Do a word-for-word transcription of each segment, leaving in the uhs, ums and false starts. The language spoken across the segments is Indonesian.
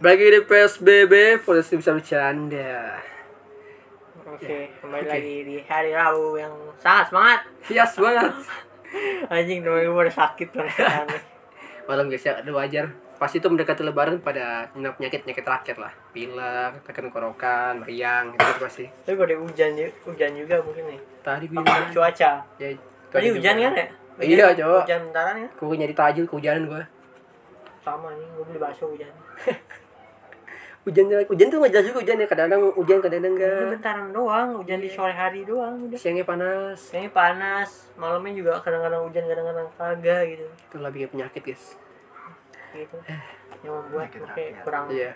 Bagi di P S B B, polisi bisa bercanda. Oke, okay, ya, kembali okay. lagi di hari Rabu yang sangat semangat. Sias banget. Anjing, doang gue udah sakit banget. Malam guys, ya, ada wajar. Pas itu mendekati lebaran pada penyakit-penyakit terakhir lah. Pilek, tekan korokan, meriang, gitu pasti. Tapi pada hujan, hujan juga mungkin nih. Tadi gue cuaca. Ya, tadi hujan kan ya? Iya, coba. Hujan bentaran ya? Gue nyari tajil, kehujanan gue. Sama nih, gue beli bakso hujan. Hujan hujan tuh nggak jelas juga hujan ya, kadang-kadang hujan kadang-kadang enggak. Bentaran doang, hujan yeah. di sore hari doang udah. Siangnya panas. Siangnya panas, malamnya juga kadang-kadang hujan kadang-kadang kagak gitu. Itulah bikin penyakit, guys. Gitu. Yang membuat pakai kurang iya,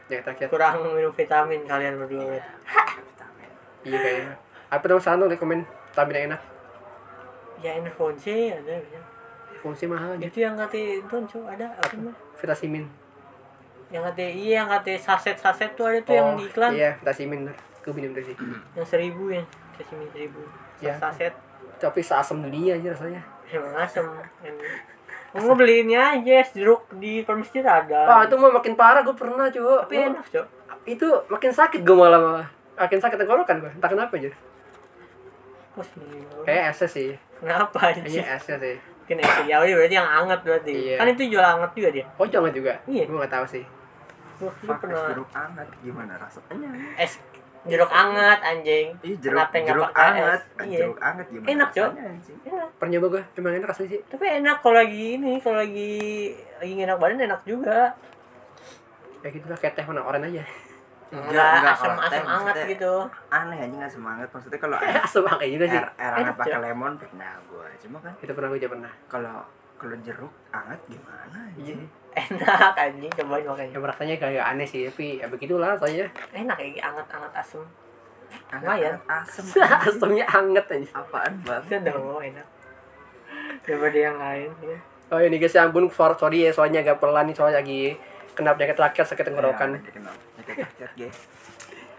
kurang minum vitamin kalian berdua. Yeah. Vitamin. Iya kayaknya. Apa dong saran rekomend vitamin yang enak? Ya earphone sih ada. Fungsi mahal aja. Itu yang ngatain tuh, ada apa namanya? Vitasimin. Yang kata iya yang kata saset-saset tuh ada tuh oh, yang di iklan. Iya, vitasimin. Gue minum dari situ. Yang seribu ya, vitasimin seribu. Ya. Saset. Tapi seasem dunia aja rasanya. Emang asem. Gue beliinnya aja es jeruk di permesir ada. Wah, itu mah makin parah gue pernah, Cuk. Tapi enak, Cuk. Itu makin sakit gue malah malah. Makin sakit tenggorokan gue. Entah kenapa, Jur. Kayak esnya sih. Kenapa aja? Kayaknya esnya sih. Mungkin es ya, berarti yang anget berarti. Iya. Kan itu jual anget juga dia. Oh, jual juga? Iya. Gue nggak tahu sih. Gue pernah jeruk anget gimana rasanya? Es jeruk anget anjing. Ih, jeruk, kenapa jeruk anget? Iya. Jeruk anget gimana? Enak, Cok. Enak. Pernah nyoba gue. Emang enak rasanya sih. Tapi enak kalau lagi ini, kalau lagi lagi enak badan enak juga. Ya gitu lah, kayak teh warna oranye aja. Enggak, asam-asam anget gitu. Aneh anjing asam anget. Maksudnya kalau asam anget juga sih. Er anget pakai lemon pernah gue. Cuma kan itu pernah gue aja pernah. Kalau kalau jeruk anget gimana anjing? Enak anjing, cobain makanya. Ya rasanya kayak aneh sih, tapi ya begitulah rasanya. Enak ya anget-anget asam. Lumayan asam. Asamnya anget anjing. Apaan banget. Enggak mau enak. Coba dia yang lain ya. Oh, ini guys, ampun sorry ya soalnya agak pelan nih soalnya lagi kena penyakit rakyat sakit tenggorokan. Guys.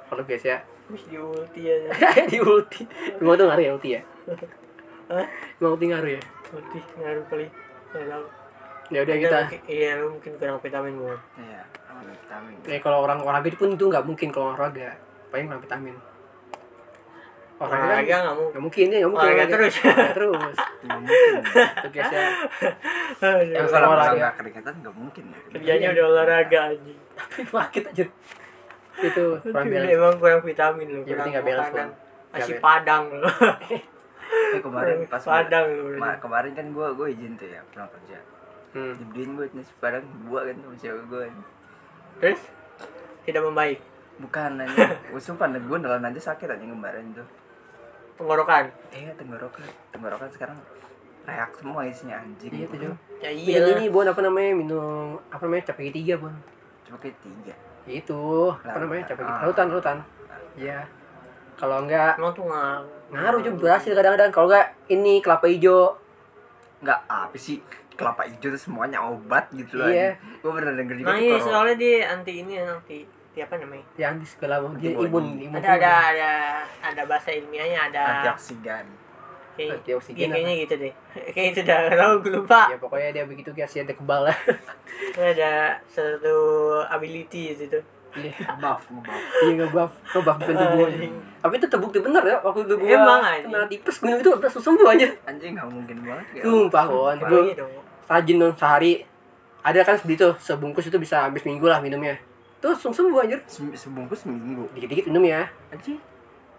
Kalau guys ya, wis di ulti aja. Di ulti. Gua tuh ngaruh ya ulti ya. Hah? Gua ulti ngaruh ya. Ulti ngaruh kali. Ya udah kita. Iya, lu mungkin kurang vitamin gua. Iya, kurang vitamin. Ya kalau orang olahraga pun itu enggak mungkin kalau olahraga. Paling kurang vitamin. Olahraga enggak mungkin. Enggak mungkin ya, enggak mungkin. Olahraga terus. Terus. Itu guys ya. Yang salah olahraga keringetan enggak mungkin. Kerjanya udah olahraga aja. Tapi sakit aja. Itu kurang memang kurang vitamin loh, ya, kurang makanan masih padang loh. Eh, kemarin pas padang loh ma- kemarin kan gue gue izin tuh ya pulang kerja, hmm. dibeliin gue nasi padang dua kan sama cewek gue, terus tidak membaik bukan nanya usung pandang gue nelan aja sakit aja kemarin tuh tenggorokan, iya eh, tenggorokan tenggorokan sekarang reak semua isinya anjing iya tuh kan. Ya iya ini bon apa namanya minum apa namanya capek tiga bon capek tiga itu apa namanya capek gitu lautan lautan iya kalau enggak mau tuh nggak ngaruh juga berhasil kadang-kadang kalau enggak ini kelapa hijau enggak apa sih kelapa hijau itu semuanya obat gitu loh iya gue pernah denger juga nah, iya, soalnya dia anti ini anti apa namanya yang anti segala macam dia imun imun ada ada ada ada bahasa ilmiahnya ada antioksidan antioksidan kayaknya gitu deh kayak itu dah kalau gue lupa ya pokoknya dia begitu guys ada kebal lah. Ada satu ability itu. Iya, buff, buff. Iya, buff. Kok buff tubuh. Tapi itu terbukti benar ya waktu itu gua. Emang kena tipes minum itu udah susah gua aja. Anjing enggak mungkin banget. Sumpah, Wan. Rajin dong sehari. Ada kan segitu, sebungkus itu bisa habis minggu lah minumnya. Terus langsung sembuh anjir. Sebungkus seminggu. Dikit-dikit minum ya. Anjing.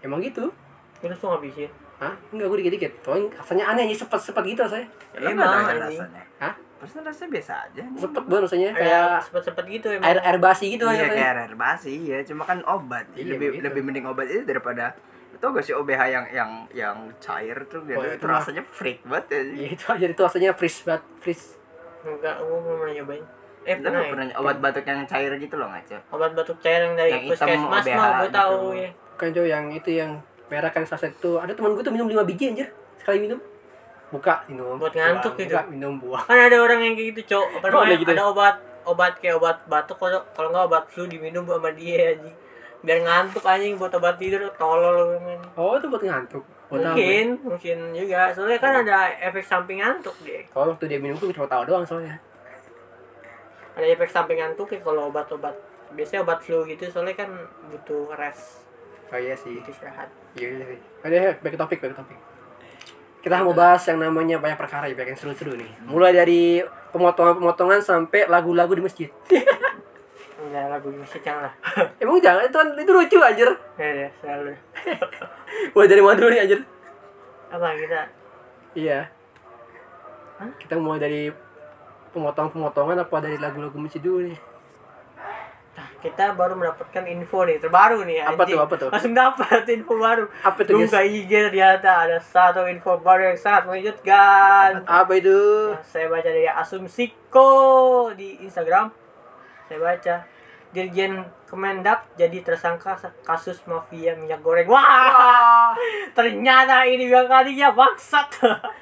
Emang gitu. Terus langsung habisin. Hah? Enggak gua dikit-dikit. Soalnya rasanya aneh ya sepet-sepet gitu rasanya. Emang rasanya. Hah? Terus rasanya biasa aja. Sepet banget rasanya kayak sepet-sepet gitu emang. Air air basi gitu aja. Iya, kayak air air basi ya, cuma kan obat. Iya, lebih begitu. Lebih mending obat itu daripada tau gak sih O B H yang yang yang cair tuh gitu. Oh, itu itu rasanya freak banget ya. Iya, itu aja itu rasanya fresh banget, fresh. Enggak, gua belum pernah nyobain. Eh, pernah, pernah, ya? pernah obat batuk yang cair gitu loh, ngaca. Obat batuk cair yang dari puskesmas mah gua tahu gitu. Ya. Kan Jo yang itu yang merah kan saset tuh. Ada teman gua tuh minum lima biji anjir. Sekali minum. Buka minum buat ngantuk buang, gitu buka, minum buah kan ada orang yang kayak gitu Cok apa namanya gitu. Ada obat obat kayak obat batuk kalau kalau nggak obat flu diminum sama dia aja biar ngantuk anjing buat obat tidur tolol banget oh itu buat ngantuk buat mungkin apa? Mungkin juga soalnya kan oh. Ada efek samping ngantuk deh kalau waktu dia minum tuh cuma tahu doang soalnya ada efek samping ngantuk ya kalau obat-obat biasanya obat flu gitu soalnya kan butuh rest. Oh iya sih. Butuh istirahat. Iya sih. Oke, back topik, back topik. Kita mau bahas yang namanya banyak perkara ya, yang seru-seru nih. Mulai dari pemotongan-pemotongan sampai lagu-lagu di masjid. Enggak, lagu di masjid jangan lah. Emang jangan, itu kan itu lucu anjir. Iya, ya, selalu. Wah, dari mana dulu nih anjir? Apa kita? Iya. Hah? Kita mulai dari pemotongan-pemotongan apa dari lagu-lagu masjid dulu nih? Nah, kita baru mendapatkan info nih, terbaru nih. Apa tuh, apa tuh? Langsung dapat info baru. Apa tuh? Buka I G ternyata ada satu info baru yang sangat mengejutkan. Apa itu? Nah, saya baca dari Asumsiko di Instagram. Saya baca Dirjen Kemendak jadi tersangka kasus mafia minyak goreng. Wah, Wah. Ternyata ini yang kalinya maksud.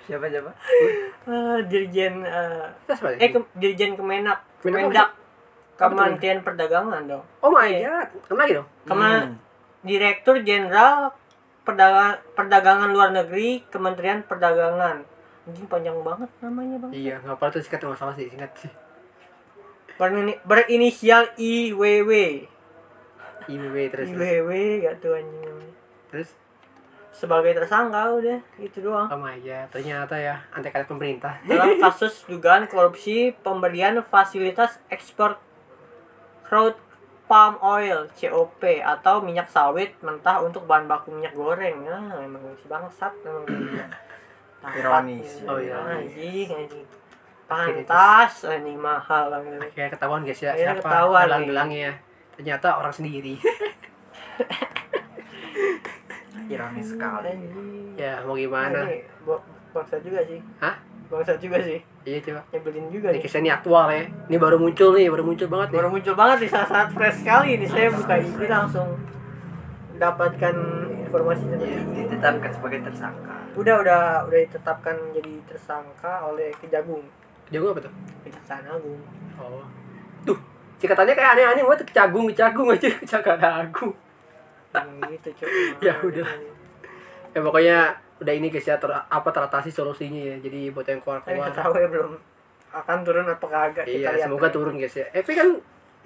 Siapa siapa? Uh, Dirjen uh, eh ke, Dirjen Kemendak. Kemendak. Kementerian Perdagangan dong. Oh my god, kembali lagi dong. Kemen hmm. Direktur Jenderal Perdagangan Perdagangan Luar Negeri Kementerian Perdagangan. Mungkin panjang banget namanya bang. Iya, nggak apa-apa tuh singkat nggak masalah sih singkat sih. Bern- berinisial I W W. I W W terus. I W W nggak tuh anjing. Terus sebagai tersangka udah itu doang. Oh my god, ternyata ya antek-antek pemerintah. Dalam kasus dugaan korupsi pemberian fasilitas ekspor crude palm oil C O P atau minyak sawit mentah untuk bahan baku minyak goreng. Nah, memang si bangsat memang. Ironis. Oh iya. Anjing, anjing. Pantas anjing mahal banget. Kayak ketahuan guys ya, akhirnya siapa gelang-gelangnya. Ternyata orang sendiri. Ironis sekali. Ya, mau gimana? Nah, bangsa juga sih. Hah? Bangsa juga sih. Iya coba. Nyebelin juga nih. Ini kisah ini aktual ya. Ini baru muncul nih, baru muncul banget nih. Baru muncul banget di saat-saat fresh sekali ini. Saya buka I G langsung mendapatkan informasi tentang ya, ini ditetapkan sebagai tersangka. Udah, udah, udah ditetapkan jadi tersangka oleh Kejagung. Kejagung apa tuh? Kejaksaan Agung. Oh. Duh, singkatannya kayak aneh-aneh banget. Kejagung, Kejagung aja, Kejaksaan Agung. Gitu, ya udah ya pokoknya udah ini guys ya ter, apa teratasi solusinya ya jadi buat yang keluar-keluar nggak tahu ya belum akan turun apa kagak iya kita lihat semoga ya. Turun guys ya eh kan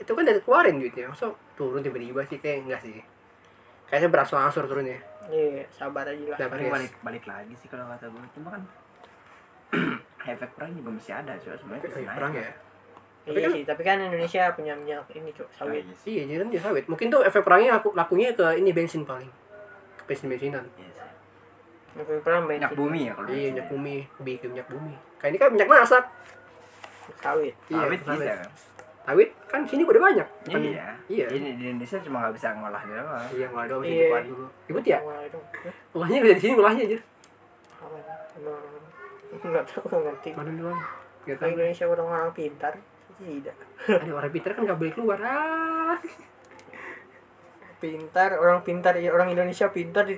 itu kan dari keluarin duitnya so turun tiba-tiba sih kayak enggak sih kayaknya berangsur-angsur turunnya iya sabar aja lah balik balik lagi sih kalau kata gue cuma kan efek perang juga masih ada coba sebenarnya efek perang ya tapi iya kan, sih, tapi kan Indonesia punya minyak ini cok sawit. Nah, iya, jadi kan dia sawit. Mungkin tuh efek perangnya laku, lakunya ke ini bensin paling. Ke bensin-bensinan. Iya. Efek perang bensin. Minyak bumi ya kalau. Iya, minyak bumi, lebih ke minyak bumi. Kayak ini kan minyak masak. Sawit. Iya, sawit bisa kan. Sawit kan sini udah banyak. Kan, iya. Iya. Ini di Indonesia cuma enggak bisa ngolah dia doang. Iya, ngolah doang sih buat dulu. Ribut ya? Ngolahnya dari sini ngolahnya aja. Enggak tahu ngerti. Mana doang. Kita Indonesia orang-orang pintar. Tidak. Ada orang pintar kan nggak boleh keluar. Ah. Pintar, orang pintar, orang Indonesia pintar di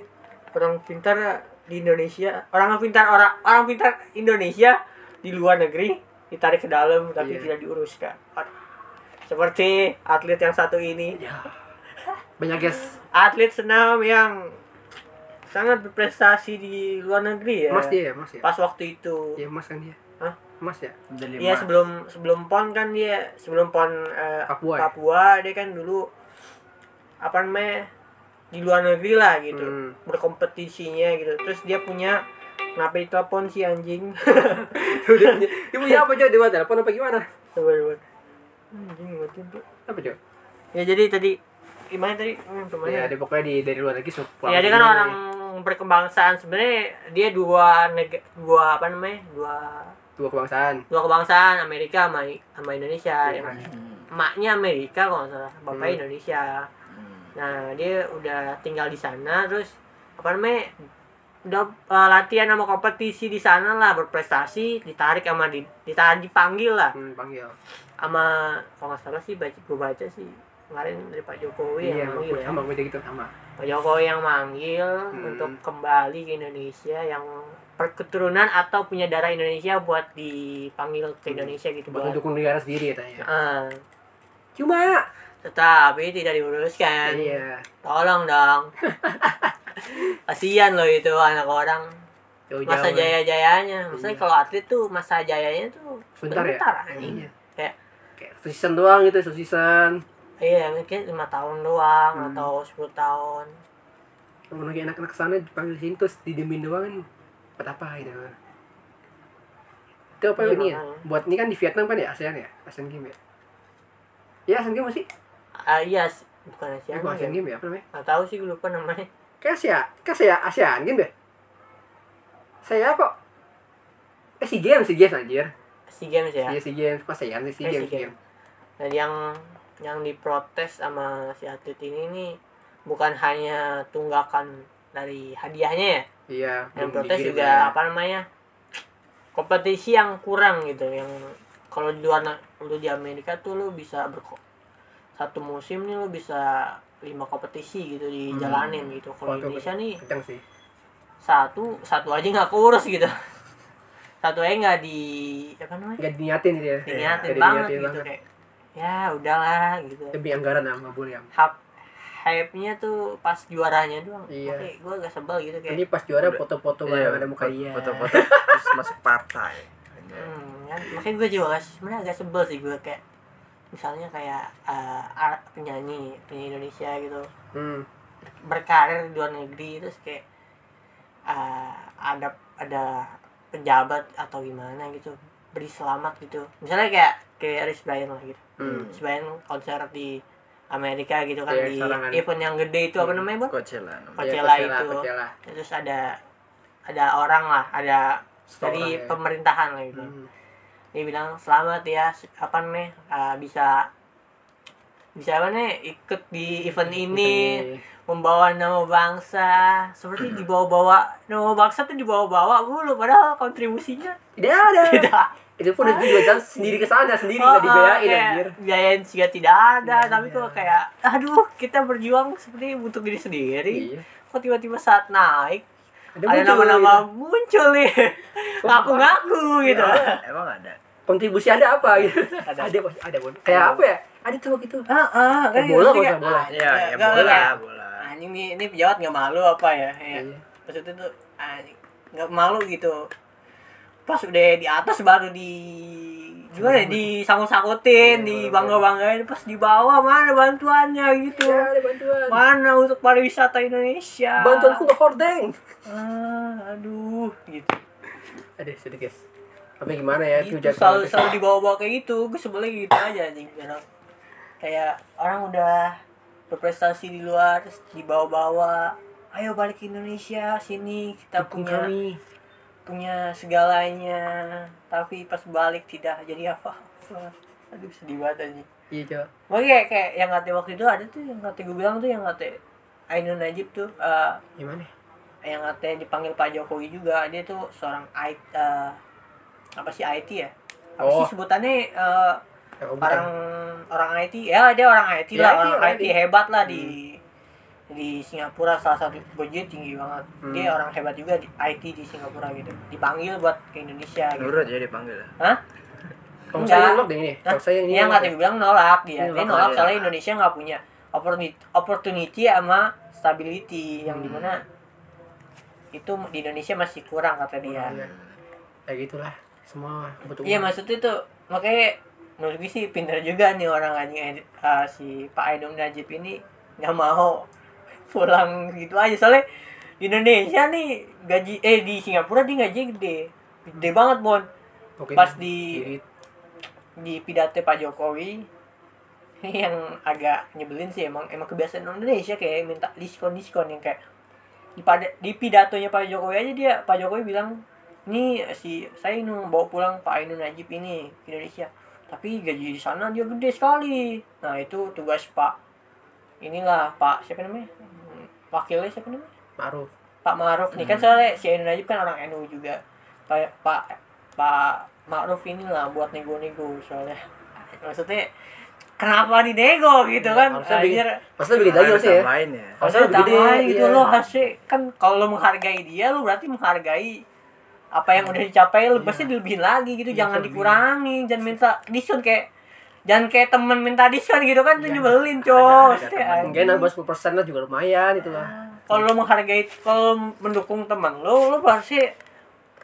orang pintar di Indonesia. Orang pintar orang orang pintar Indonesia di luar negeri ditarik ke dalam tapi yeah. tidak diuruskan. Seperti atlet yang satu ini. Yeah. Banyak guys. Atlet senam yang sangat berprestasi di luar negeri ya. Mas dia, Mas ya. Pas waktu itu. Iya, Mas kan dia. Hah? Emas ya? Iya sebelum sebelum P O N kan dia sebelum P O N eh, Papua, ya? Papua dia kan dulu apa namanya di luar negeri lah gitu hmm. berkompetisinya gitu terus dia punya kenapa ditelepon si anjing dia punya apa coba dia telepon apa gimana coba coba anjing mati tuh apa coba ya jadi tadi gimana tadi hmm, ya dia pokoknya di dari luar negeri ya dia kan orang berkebangsaan sebenarnya dia dua neg- dua apa namanya dua dua kebangsaan dua kebangsaan Amerika sama, sama Indonesia ya, hmm. maknya Amerika kalau nggak salah bapaknya hmm. Indonesia hmm. nah dia udah tinggal di sana terus apa namanya udah uh, latihan sama kompetisi di sana lah berprestasi ditarik sama di ditarik dipanggil lah hmm, panggil sama kalau nggak salah sih baca gue baca sih kemarin dari Pak Jokowi iya, yang manggil ya sama gitu sama Pak Jokowi yang manggil hmm. untuk kembali ke Indonesia yang perketurunan atau punya darah Indonesia buat dipanggil ke Indonesia gitu buat mendukung negara sendiri ya tanya. Uh, Cuma tetapi tidak diuruskan. Iya. Tolong dong. Kasihan loh itu anak orang. Jauh-jauh masa jaya-jayanya. Maksudnya iya. Kalau atlet tuh masa jayanya tuh sebentar ya. Bentar, iya. Kayak kayak season doang gitu, season. Iya, mungkin lima tahun doang hmm. atau sepuluh tahun. Kalau lagi anak-anak sana dipanggil sini terus didemin doang kan buat apa gitu. Itu apa ya, ini ya? Buat ini kan di Vietnam kan ya, ASEAN ya? ASEAN Games ya? Ya ASEAN Games sih? Uh, iya, bukan ASEAN, eh, bukan ASEAN Games ya? Apa namanya? Gak tau sih, lupa namanya. Kayak ASEAN, kayak ASEAN, ASEAN Games ya? Saya kok? Eh, SEA Games, SEA Games anjir. SEA Games ya? Iya, SEA Games, kok ASEAN sih, SEA Games, SEA Games. Nah, yang yang diprotes sama si atlet ini nih bukan hanya tunggakan dari hadiahnya ya? Iya. Yang protes juga ya, apa namanya? Kompetisi yang kurang gitu, yang kalau di luar lu di Amerika tuh lu bisa berko satu musim nih lu bisa lima kompetisi gitu dijalanin hmm. gitu. Kalau Indonesia nih satu satu aja nggak keurus gitu, satu aja nggak di apa namanya? Nggak diniatin gitu ya? Diniatin ya, banget diniatin gitu banget. Kayak ya udahlah gitu. Lebih anggaran sama boleh yang. Hype-nya tuh pas juaranya doang. Iya. Oke, gue agak sebel gitu kayak. Ini pas juara foto-foto iya, ada muka dia. Foto-foto terus masuk partai. Hmm, kan? Makanya gue juga sebenarnya agak sebel sih gue kayak misalnya kayak uh, penyanyi penyanyi Indonesia gitu. Hmm. Berkarir di luar negeri terus kayak uh, ada ada pejabat atau gimana gitu beri selamat gitu. Misalnya kayak kayak Aris Brian lah gitu. Hmm. Aris Brian konser di Amerika gitu kan ya, di sarangan. Event yang gede itu apa namanya bang? Coachella. Coachella ya, itu. Coachella. Terus ada ada orang lah, ada Store dari ya. Pemerintahan lah gitu. Hmm. Dia bilang selamat ya, apa nih uh, bisa bisa apa nih ikut di event ini, membawa nama bangsa. Seperti dibawa-bawa nama bangsa tuh dibawa-bawa mulu padahal kontribusinya tidak ada. Tidak. Itu pun udah juga sendiri ke sana sendiri enggak oh, dibayarin kayak, anjir. Biayain juga tidak ada, ya, tapi kok ya. Kayak aduh, kita berjuang seperti untuk diri sendiri. Iya. Kok tiba-tiba saat naik ada, ada muncul, nama-nama gitu. Muncul nih. Ngaku-ngaku ya, gitu. Emang ada. Kontribusi ada apa gitu? Ada ada, ada Bon. Kayak apa ya? Ada tuh gitu. Heeh, kayak bola bola. bola. Iya, ya, bola, bola. Anjing nih, ini pejabat enggak malu apa ya? Ya. Maksud itu tuh anjing enggak malu gitu. Pas udah di atas baru di gimana hmm. disangkut-sangkutin, hmm. dibangga-banggain, pas di bawah mana bantuannya gitu. Ya, bantuan. Mana untuk pariwisata Indonesia? Bantuanku ke hordeng. Ah, aduh gitu. Aduh, sedih guys. Tapi gimana ya gitu, itu selalu, selalu dibawa-bawa kayak gitu, gue sebelnya gitu aja anjing. Kayak orang udah berprestasi di luar terus dibawa-bawa, ayo balik ke Indonesia sini kita dukung punya kami. Punya segalanya, tapi pas balik tidak jadi apa. Aduh sedih banget aja. Iya coba. Makanya kayak yang kata waktu itu ada tuh yang kata gue bilang tuh yang kata Ainun Najib tuh. Uh, Gimana? Yang kata dipanggil Pak Jokowi juga, dia tuh seorang I T, uh, apa sih I T ya? Apa oh. sih sebutannya uh, oh, orang orang I T? Ya dia orang I T ya, lah, I T, orang I T, I T hebat lah hmm. di di Singapura salah satu budget tinggi banget. Hmm. Dia orang hebat juga di I T di Singapura gitu. Dipanggil buat ke Indonesia gitu. Nurut aja dipanggil. Hah? Kamu saya nolak deh ini. Kamu saya ini. Yang enggak dia bilang nolak dia. Dia nolak soalnya Indonesia enggak punya opportunity, opportunity sama stability hmm. yang dimana itu di Indonesia masih kurang kata dia. Ya nah, gitulah. Semua butuh. Iya, maksudnya itu makanya menurut gue sih pintar juga nih orang anjing uh, si Pak Ainun Najib ini enggak mau pulang gitu aja soalnya di Indonesia nih gaji eh di Singapura dia gaji gede gede banget Bon. Oke, pas di diri. Di pidato Pak Jokowi yang agak nyebelin sih emang emang kebiasaan Indonesia kayak minta diskon diskon yang kayak di, di pidatonya Pak Jokowi aja dia Pak Jokowi bilang ini si saya nu bawa pulang Pak Ainun Najib ini ke Indonesia tapi gaji di sana dia gede sekali nah itu tugas Pak inilah Pak siapa namanya wakilnya siapa namanya? Ma'ruf. Pak Ma'ruf nih hmm. kan soalnya si Ainun Najib kan orang N U juga. Pak Pak Pak Ma'ruf inilah buat nego-nego soalnya. Maksudnya kenapa dinego gitu ya, kan? Harusnya bikin, harusnya bikin lagi harusnya ya. Harusnya tambahin gitu iya. Lo harusnya kan kalau lo menghargai dia lo berarti menghargai apa yang hmm. udah dicapai lo pasti iya. dilebihin lagi gitu. Iya, jangan dikurangi, jangan minta diskon kayak jangan kayak temen minta diskon gitu kan tuh nyebelin coy. Mungkin nambah sepuluh persen lah juga lumayan itulah. Kalau lo menghargai, kalau mendukung teman lo, lo pasti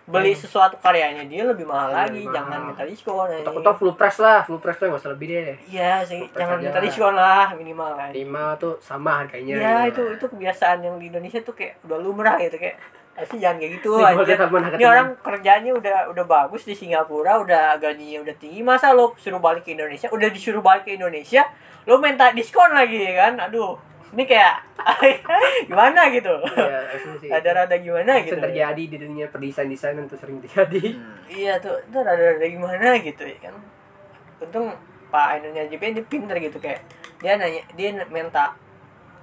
beli hmm. sesuatu karyanya dia lebih mahal ya, lagi, mahal. Jangan minta diskon. Atau full price lah, full price tuh nggak usah lebih deh. Iya sih, jangan minta diskon lah, minimal lah. Minimal tuh sama harganya. Iya ya. itu itu kebiasaan yang di Indonesia tuh kayak udah lumrah gitu kayak. Pasti jangan kayak gitu aja. Ini orang kerjanya udah udah bagus di Singapura, udah gajinya udah tinggi, masa lo suruh balik ke Indonesia, udah disuruh balik ke Indonesia, lo minta diskon lagi kan? Aduh, ini kayak gimana gitu? Ya, rada-rada gimana itu gitu? Terjadi ya. Di dunia perdesain-desainan tuh sering terjadi. Hmm. Iya tuh, itu rada-rada gimana gitu ya kan? Untung Pak Ainun Najibnya dia pinter gitu kayak dia nanya, dia minta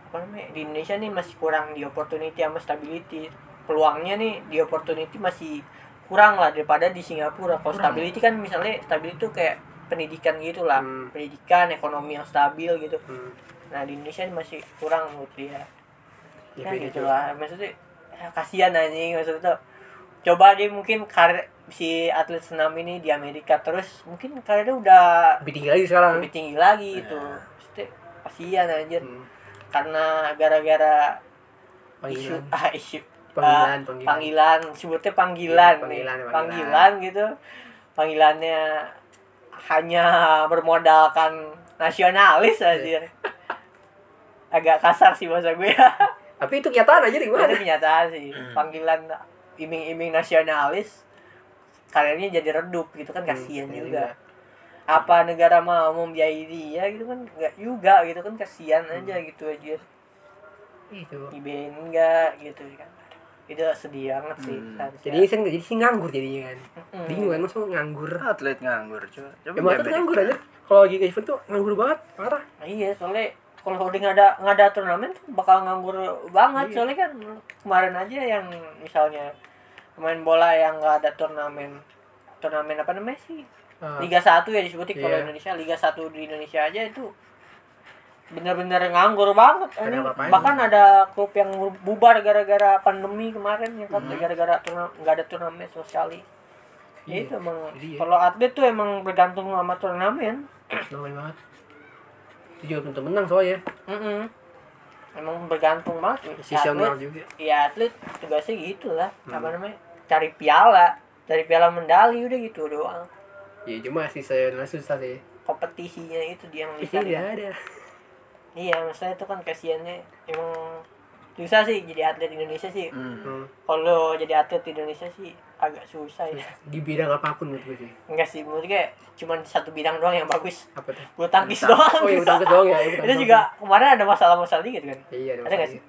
apa namanya? Di Indonesia nih masih kurang di opportunity sama stability. Peluangnya nih di opportunity masih kurang lah daripada di Singapura. Kalau stability kan misalnya stability itu kayak pendidikan gitu lah, hmm. pendidikan, ekonomi yang stabil gitu. Hmm. Nah di Indonesia masih kurang menurut dia. Ya, nah, gitu lah. Maksudnya ya, kasihan anjing maksudnya. Coba dia mungkin karir si atlet senam ini di Amerika terus mungkin karirnya udah lebih tinggi lagi sekarang. Lebih tinggi lagi nah. Itu. Maksudnya kasihan anjir. Hmm. Karena gara-gara isu ah isu panggilan, panggilan, panggilan, sebutnya panggilan, ya, panggilan, nih. panggilan, panggilan gitu, panggilannya hanya bermodalkan nasionalis aja, agak kasar sih bahasa gue. Tapi itu kenyataan aja gimana? Itu kenyataan sih, panggilan iming-iming nasionalis, karirnya jadi redup gitu kan kasihan hmm, juga. Iya. Apa negara mau membiayai dia gitu kan nggak juga gitu kan kasihan hmm. aja gitu aja. Itu iben enggak gitu kan. Itu sedih banget sih hmm. jadi sen jadi sih nganggur jadinya kan hmm. bingung kan maksud nganggur atlet nganggur coba coba ya, atlet nganggur aja kalau lagi ke event tuh nganggur banget parah nah, iya soalnya kalau holding nggak ada nggak ada turnamen tuh bakal nganggur banget iya. Soalnya kan kemarin aja yang misalnya pemain bola yang nggak ada turnamen turnamen apa namanya sih uh, Liga satu ya disebutnya yeah. Kalau Indonesia Liga satu di Indonesia aja itu bener-bener nganggur banget ini bahkan ya. Ada klub yang bubar gara-gara pandemi kemarin ya kan hmm. gara-gara turna- nggak ada turnamen sama sekali ya iya. Itu emang iya. Kalau atlet tuh emang bergantung sama turnamen turnamen banget itu juga tentu menang soalnya Mm-mm. emang bergantung banget seasonal juga ya atlet tugasnya gitulah hmm. apa namanya cari piala cari piala medali udah gitu doang ya cuma seasonal susah sih kompetisinya itu dia yang dicari tidak ada. Iya, maksudnya itu kan kasihannya emang susah sih jadi atlet Indonesia sih. Mm-hmm. Kalau jadi atlet Indonesia sih agak susah ya. Di bidang apapun menurut gue sih. Enggak sih, menurut gue cuma satu bidang doang yang bagus. Apa tuh? Bulu tangkis doang. Oh, iya, bulu tangkis doang ya. Itu doang juga sih. Kemarin ada masalah-masalah dikit kan? Iya, ada masalah. Ada enggak sih?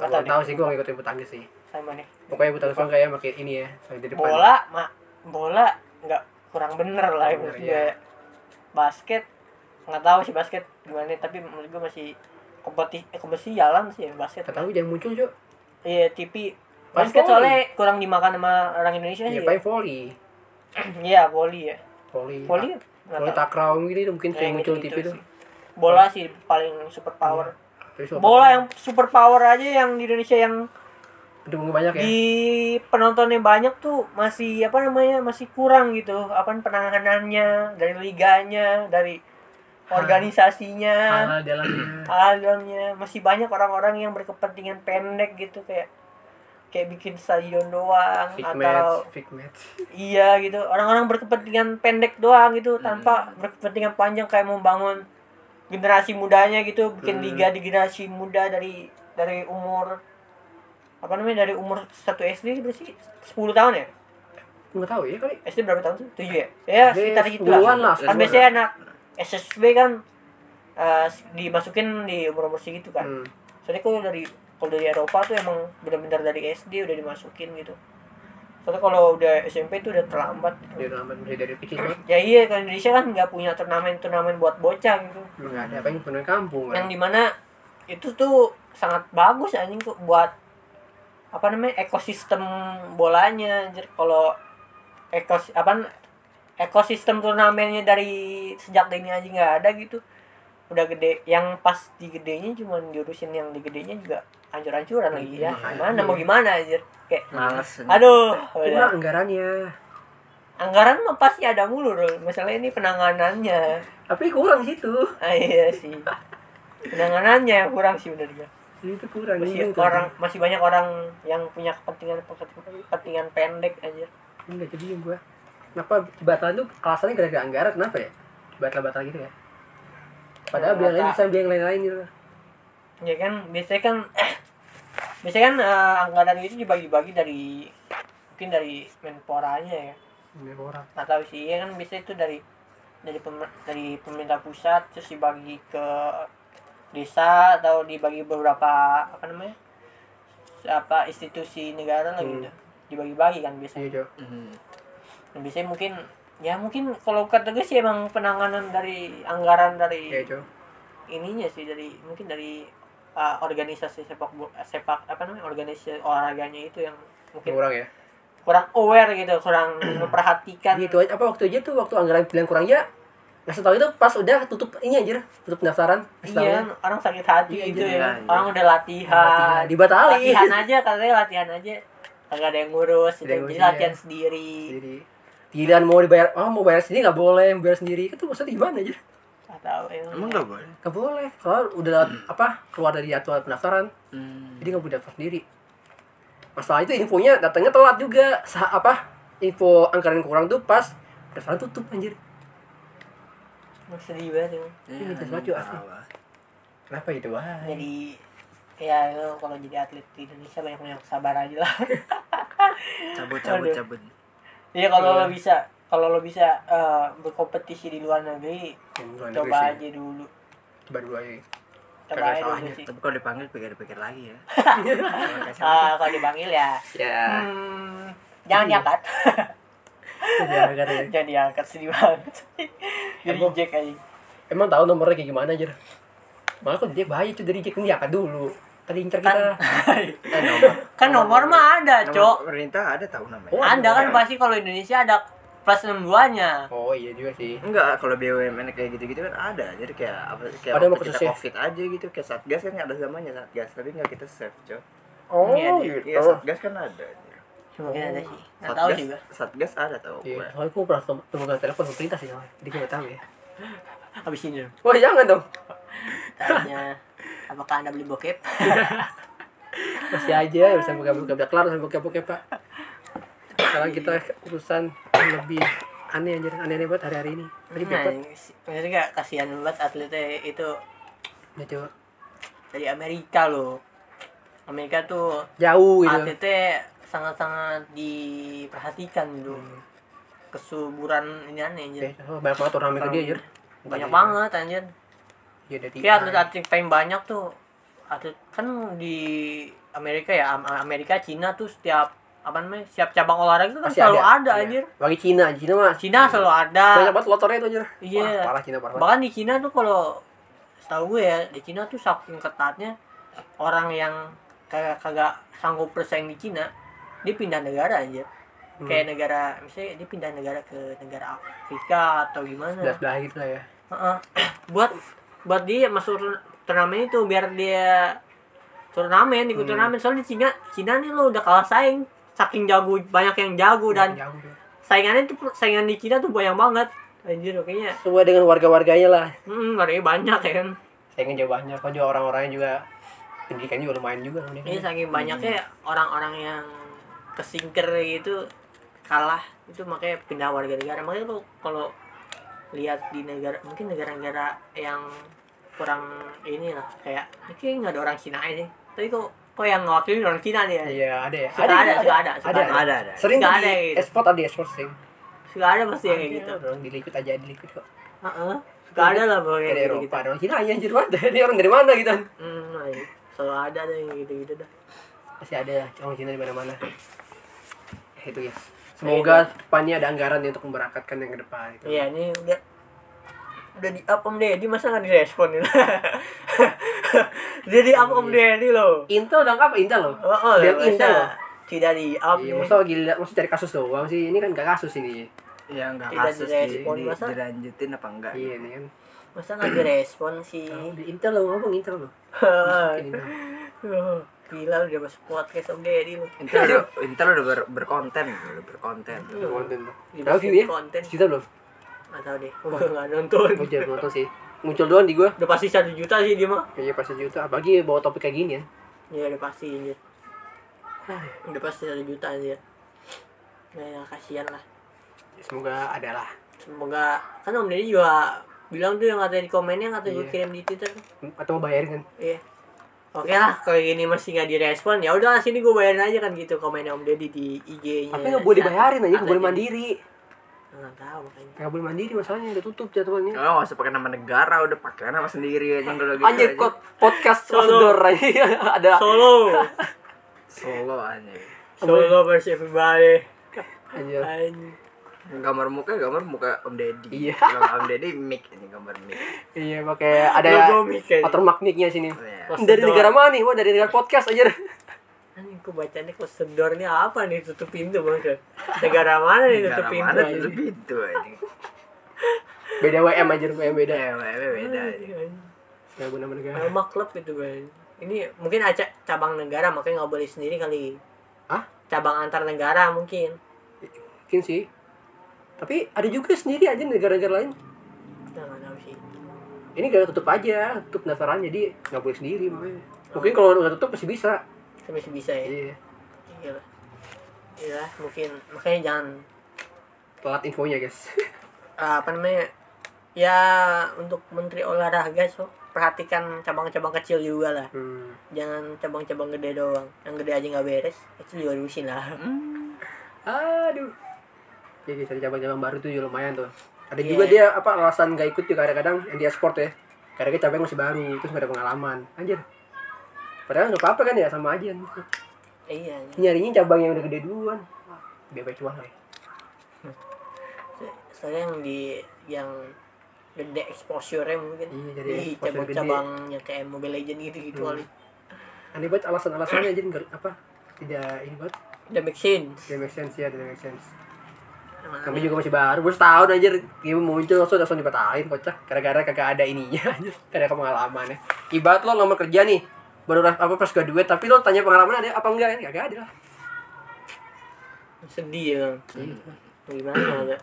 Enggak tahu, tahu sih gue enggak ikutin bulu tangkis sih. Sama nih. Pokoknya bulu tangkis doang kayak pakai ini ya, sampai di depan. Bola, ma, bola enggak kurang bener lah menurut gue. Basket nggak tahu sih basket gimana tapi menurut gue masih kompetisi eh, kompetisi jalan sih basket nggak tahu jangan muncul cok iya T V basket soalnya kurang dimakan sama orang Indonesia sih ya paling volley iya volley ya volley volley volley takraw gitu mungkin sering muncul T V tuh bola sih paling super power bola yang super power aja yang di Indonesia yang banyak ya di penontonnya banyak tuh masih apa namanya masih kurang gitu apa penanganannya dari liganya dari organisasinya, hal dalamnya, hal dalamnya masih banyak orang-orang yang berkepentingan pendek gitu kayak kayak bikin stadion doang fake atau match, fake match. Iya gitu orang-orang berkepentingan pendek doang gitu hmm. tanpa berkepentingan panjang kayak membangun generasi mudanya gitu bikin hmm. liga di generasi muda dari dari umur apa namanya dari umur satu S D berarti sepuluh tahun ya? Nggak tahu ya kali S D berapa tahun tuh? tujuh ya? Ya sekitar gitu lah. Kan biasanya anak S S B kan uh, dimasukin di umur-umur segitu kan. Hmm. Soalnya kalau dari kalau dari Eropa tuh emang benar-benar dari S D udah dimasukin gitu. Soalnya kalau udah S M P tuh udah terlambat. Udah terlambat mulai dari kecil banget. Ya iya, kan Indonesia kan nggak punya turnamen-turnamen buat bocah gitu. Nggak ada, paling turnamen kampung. Yang dimana itu tuh sangat bagus anjing tuh buat apa namanya ekosistem bolanya. Anjir kalau ekos apa ekosistem turnamennya dari sejak dini aja nggak ada gitu udah gede yang pas di gedenya cuma diurusin yang di gedenya juga hancur-hancuran lagi ya gimana mau gimana aja kayak males aduh kurang anggarannya anggaran mah pasti ada mulu dong misalnya ini penanganannya tapi kurang situ ah, iya sih penanganannya kurang sih bener juga Jadi itu kurang masih ini, orang kan? Masih banyak orang yang punya kepentingan kepentingan pendek aja. Enggak, jadi gue kenapa batalan tuh alasannya gara-gara anggaran, kenapa ya batal-batal gitu ya, padahal biar lain bisa biar yang lain-lain gitu ya kan. Biasanya kan eh, biasanya kan uh, anggaran itu dibagi-bagi dari mungkin dari menporanya ya, menpora atau sih ya kan, biasanya itu dari dari pemer, dari pemerintah pusat terus dibagi ke desa atau dibagi beberapa apa namanya apa institusi negara lagi hmm. gitu. Dibagi-bagi kan biasanya. Hmm. Nah, biasanya mungkin ya mungkin kalau kata gue sih emang penanganan dari anggaran dari ya, ininya sih dari mungkin dari uh, organisasi sepak sepak apa namanya organisasi olahraganya itu yang mungkin kurang ya, kurang aware gitu, kurang memperhatikan gitu apa. Waktu aja tuh waktu anggaran bilang kurang ya ngasih tahu itu pas udah tutup ini aja, tutup pendaftaran. Iya, orang sakit hati iya, gitu ya, ya. Orang udah latihan, latihan. dibatalin latihan aja katanya, latihan aja nggak ada yang ngurus gitu. Jadi ya. Latihan sendiri, sendiri. Giliran mau dibayar, ah oh, mau bayar sendiri nggak boleh, bayar sendiri itu maksudnya gimana aja? Nggak tahu emang. Emang nggak boleh? Nggak boleh, kalau udah hmm. apa keluar dari jadwal pendaftaran, hmm. jadi nggak boleh daftar sendiri. Masalah itu infonya datangnya telat juga, Sa- apa info anggaran kurang tuh pas pendaftaran tutup anjir. Sedih banget emang. Ini terlalu jauh asli. Kenapa itu wah? Jadi ya lo kalau jadi atlet di Indonesia banyak banyak sabar aja lah. Cabut cabut cabut. Iya kalau yeah. lo bisa, kalau lo bisa uh, berkompetisi di luar negeri, ya, luar negeri coba sih. aja dulu. Coba dulu aja. Coba aja dulu sih. Tapi kalau dipanggil pikir-pikir lagi ya. Ah kalau dipanggil ya. Ya. Hmm, jangan diangkat. Jangan diangkat. Ya. Jangan diangkat sedih banget. Jadi reject aja. Emang tahu nomornya kayak gimana aja? Malah kok dia bahaya cuy, dari reject ini diangkat dulu. Terincer kita kan, eh, nomor. kan nomor, nomor mah ada cok, pemerintah ada tahu namanya. Oh, ada kan pasti kalau Indonesia ada plus enam puluh dua nya. Oh iya juga sih. Enggak, kalau B U M N kayak gitu-gitu kan ada, jadi kayak apa kayak ada waktu kita COVID aja gitu, kayak Satgas kan ada zamannya Satgas, tapi enggak kita save cok. Oh iya gitu. Ya, Satgas kan ada. Cuma enggak ada sih. Enggak tahu juga. Satgas ada tahu gue. Iya, aku pernah ketemu telepon pemerintah sih, jadi gue enggak tahu ya. Habis ini. Wah, jangan dong. Tanya apakah Anda beli bokep? Masih aja ya, bisa buka-buka udah kelar sampai buka-buka Pak. Sekarang kita urusan yang lebih aneh anjir, aneh-aneh buat hari-hari ini. Jadi bener enggak kasihan banget atletnya itu. Ya coba. Dari Amerika loh. Amerika tuh jauh gitu. Atletnya sangat-sangat diperhatikan dulu. Hmm. Kesuburan ini aneh anjir. Eh, banyak banget orang Amerika dia anjir. Banyak banget anjir. Ya dari ya, atlet-atlet paling banyak tuh atlet kan di Amerika ya, Amerika, Cina tuh setiap apa namanya setiap cabang olahraga itu kan masih selalu ada, ada iya. anjir. Bagi Cina, Cina mah Cina iya. selalu ada. Banyak banget lotornya itu anjir. Iya. Wah, parah Cina parah. Bahkan di Cina tuh kalau setahu gue ya, di Cina tuh saking ketatnya orang yang kagak kagak sanggup bersaing di Cina, dia pindah negara anjir. Hmm. Kayak negara misalnya dia pindah negara ke negara Afrika atau gimana. Sebelah-sebelah gitu lah ya. Heeh. Buat buat dia masuk turnamen itu biar dia turnamen ikut hmm. turnamen soalnya di Cina Cina nih lo udah kalah saing, saking jago, banyak yang jago dan jago, saingannya tuh saingan di Cina tuh banyak banget anjir kayaknya sesuai dengan warga-warganya lah. Hmm, warganya banyak ya kan, saingan jauh banyak kok juga, orang-orangnya juga pendidikan juga lumayan juga kan. Iya, saking banyaknya hmm. orang-orang yang kesingkir gitu kalah itu makanya pindah warga negara. Makanya lo kalau lihat di negara mungkin negara-negara yang kurang ini lah kayak mungkin nggak ada orang Cina aja, tapi kok kok yang ngawakilin orang Cina nih ya. Iya ada ya, suka ada ada suka ada suka ada, ada, ada, ada. Sering suka ada gitu. Ekspor ada ekspor sering suka ada pasti ya kayak gitu, orang dilikut aja dilikut kok. Heeh, suka ada lah pokoknya dari Eropa gitu. Orang Cina aja anjir banget ini orang dari mana gitu. Hmm, selalu ada ada yang gitu-gitu dah, pasti ada orang Cina di mana-mana itu ya. Semoga depannya ada anggaran untuk memberangkatkan yang ke depan gitu. Iya, ini udah udah di up Om Deddy, masa enggak direspon ini. Jadi up Om Deddy loh. Intel udah apa Intel loh. Oh, dia Intel tidak di up. Iya, masa gila, masa cari kasus doang sih. Ini kan enggak kasus ini. Iya, enggak kasus sih. Dilanjutin apa enggak? Iya, ini kan. Masa enggak direspon sih. Di Intel loh, ngomong Intel loh. Heeh. Gila udah masuk podcast Om Deddy lu. Intel udah Intel udah ber, berkonten, udah berkonten. Udah konten. Tahu view-nya? Konten. Kita belum. Enggak tahu deh. Gua enggak nonton. Gua nonton sih. muncul doang di gua. Udah pasti satu juta sih dia mah. Iya pasti satu juta, apalagi bawa topik kayak gini ya. Iya udah pasti dia. Udah pasti satu juta aja. Nah, ya kasihan lah. Ya, semoga ada lah. Semoga kan Om Deddy juga bilang tuh yang katanya di komennya katanya iya. Gua kirim di Twitter atau mau bayarin kan. Iya. Oke lah, kalau gini masih nggak direspon, ya udah sini gue bayarin aja kan gitu komennya Om Deddy di I G-nya. Tapi nggak boleh dibayarin aja, nggak boleh mandiri. Nggak tahu kayaknya. Nggak boleh mandiri, masalahnya udah tutup jadwalnya. Kalau nggak usah pakai nama negara, udah pakai nama sendiri aja. Anjir, kok podcast solo aja ada. Solo. Solo aja. Solo versi everybody. Anjir. Gambar muka, gambar muka Om Deddy. Iya. Kalau Om Deddy mic ini gambar mic. Iya, pakai ada watermark mic-nya sini. Dari negara mana nih? Wah, dari negara podcast aja. Anjing, aku bacanya kok sedor nih apa nih tutup pintu banget. Negara mana nih tutup pintu? Negara mana tutup pintu anjing. Beda W M aja, W M beda. Ya, W M beda anjing. Saya guna negara. Nama klub gitu, Bang. Ini mungkin aja cabang negara makanya enggak boleh sendiri kali. Hah? Cabang antar negara mungkin. Mungkin sih. Tapi ada juga sendiri aja negara-negara lain. Enggak tahu sih. Ini gara tutup aja, tutup pendaftaran jadi nggak boleh sendiri makanya. Mungkin kalau nggak tutup masih bisa. Masih bisa ya. Iya. Iya lah. Iya lah, mungkin makanya jangan telat infonya guys. Uh, apa namanya? Ya untuk Menteri Olahraga so perhatikan cabang-cabang kecil juga lah. Hmm. Jangan cabang-cabang gede doang. Yang gede aja nggak beres, itu juga diurusin lah. Hmm. Aduh. Jadi cari cabang-cabang baru tuh juga lumayan tuh. Ada yeah. juga dia apa alasan gak ikut juga kadang-kadang yang dia sport ya. Kadang-kadang cabang masih baru, terus gak ada pengalaman. Anjir. Padahal gak apa-apa kan ya, sama aja. Iya. Nyarinya cabang yang udah gede duluan. Bebek cuan lah ya. Hmm. Soalnya yang di yang gede exposure-nya mungkin. Iya, jadi di cabang-cabang yang kayak Mobile Legends gitu-gitu kali. Hmm. Aneh banget alasan-alasannya aja apa? Tidak ini banget. Tidak make sense. Tidak make sense ya, tidak make sense. Kami juga masih baru, baru setahun aja game muncul langsung langsung dipatahin kocak. Gara-gara kagak ada ininya aja, kagak ada pengalaman ya. Ibarat lo lama kerja nih, baru apa fresh graduate tapi lo tanya pengalaman ada apa enggak kan kagak ada lah. Sedih ya. Hmm. Gimana enggak?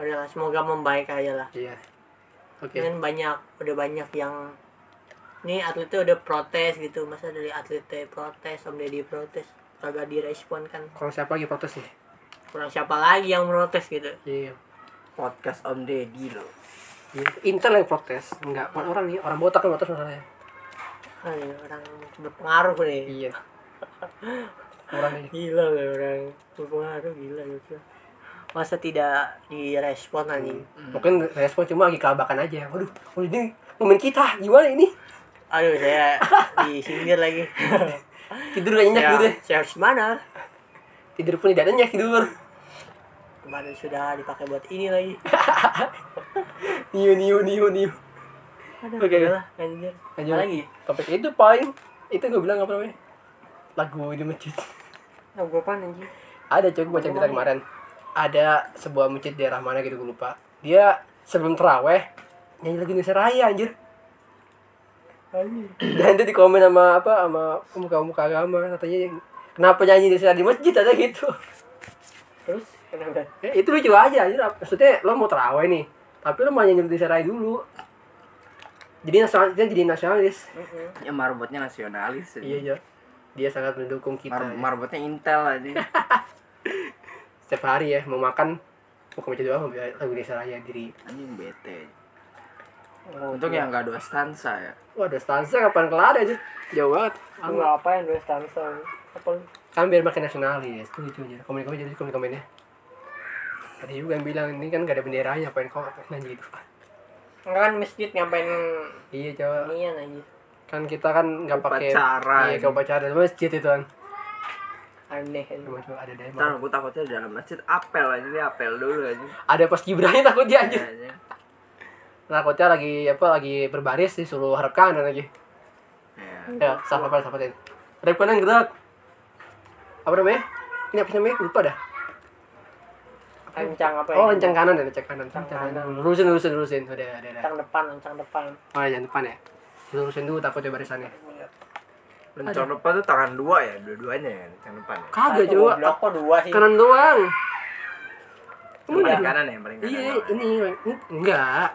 Udah semoga membaik aja lah. Iya. Oke. Okay. Kan banyak udah banyak yang nih atletnya udah protes gitu, masa dari atletnya protes, Om Deddy protes, kagak direspon kan. Kalau siapa lagi protes nih? Kurang siapa lagi yang protes gitu. Iya. Podcast Om Deddy loh. Iya. Intel yang protes. Enggak, bukan orang nih, orang botak yang protes masalahnya. Ah, iya, orang berpengaruh nih. Iya. Orang ini. Gila loh orang. Berpengaruh gila gitu. Masa tidak direspon anjing. Hmm. Mungkin respon cuma lagi kelabakan aja. Waduh, ini momen kita. Gimana ini? Aduh, saya disindir lagi. Tidur enggak nyenyak gitu. Saya harus gimana? Tidur pun tidak nyenyak tidur. Kemarin sudah dipakai buat ini lagi. Niu niu niu niu. Oke lah, lanjut. Lanjut lagi. Topik itu paling itu gue bilang apa namanya? Lagu di masjid. Lagu apa anjir? Ada coy gue baca cerita kemarin. Ada sebuah masjid daerah mana gitu gue lupa. Dia sebelum tarawih nyanyi lagu Indonesia Raya anjir. Anjir. Dan itu dikomen sama apa sama muka-muka agama katanya yang kenapa nyanyi di sana di masjid aja gitu. Terus kenapa? Ya, itu lucu aja anjir. Maksudnya lo mau terawih nih, tapi lo mau nyanyi di serai dulu. Jadi nasionalis, jadi nasionalis. Mm-hmm. Ya marbotnya nasionalis. Iya, iya. Dia sangat mendukung kita. Mar- marbotnya Intel aja. Setiap hari ya mau makan mau ke masjid doang lagu di serai diri. Anjing bete. Oh, untung yang enggak dua stansa ya. Wah, dua stansa kapan kelar aja? Jauh banget. Enggak apa yang dua stansa. Apalagi kan biar makin nasionalis tuh lucunya komen-komen jadi komen-komennya ada juga yang bilang ini kan gak ada benderanya apain kok nanya gitu enggak kan masjid ngapain iya coba iya nanya kan kita kan nggak pakai iya ke upacara di masjid itu kan aneh cuma cuma ada deh ntar aku takutnya di dalam masjid apel aja nih apel dulu aja ada paskibranya takutnya aja takutnya lagi apa lagi berbaris disuruh harapkan dan lagi ya sahabat sahabatin harapkan gerak apa namanya? Ini apa namanya? Lupa dah. Lencang apa ya? Oh, lencang kanan ya, lencang kanan. Lencang kanan. Lurusin, lurusin, lurusin. Udah, udah, udah. Lencang depan, lencang depan. Oh, lencang depan ya? Lurusin dulu takutnya barisannya. Lencang depan tuh tangan dua ya? Dua-duanya ya? Lencang depan ya? Kagak, coba. Blok kok dua sih? Kanan doang. Paling kanan ya? Paling kanan. Iya, ini. Enggak.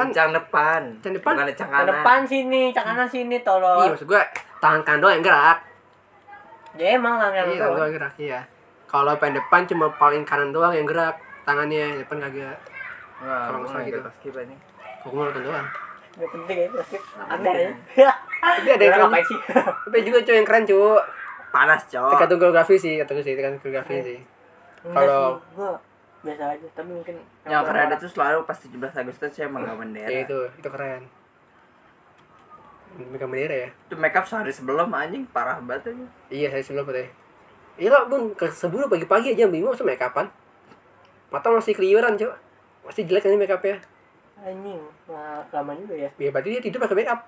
kan cang depan. Cang depan. Bukan cang kanan. Cang depan sini, cang kanan sini tolong. Iya, maksud gue tangan kanan doang yang gerak. Ya emang tangan iya, doang yang gerak, iya. Kalau pengen depan cuma paling kanan doang yang gerak, tangannya depan kagak. Wah, kalau enggak gitu skip aja. Kok mau doang. Enggak penting ya, skip. Ada ya. Tapi ada yang ngapain sih? Tapi juga cuy yang keren, cuy. Panas, coy. Tekan geografi sih, atau sih tekan geografi sih. Kalau biasa aja, tapi mungkin yang keren ada tuh selalu pas tujuh belas Agustus saya megang bendera. Iya itu, itu keren. Megang bendera ya. Itu make up sehari sebelum anjing, parah banget aja. Iya, sehari sebelum deh. Iya, Bun, sebelum pagi-pagi aja bingung sama make upan. Mata masih keliuran, coy. Masih jelek aja make up-nya. Anjing, lama juga ya. Iya, berarti dia tidur pakai make up.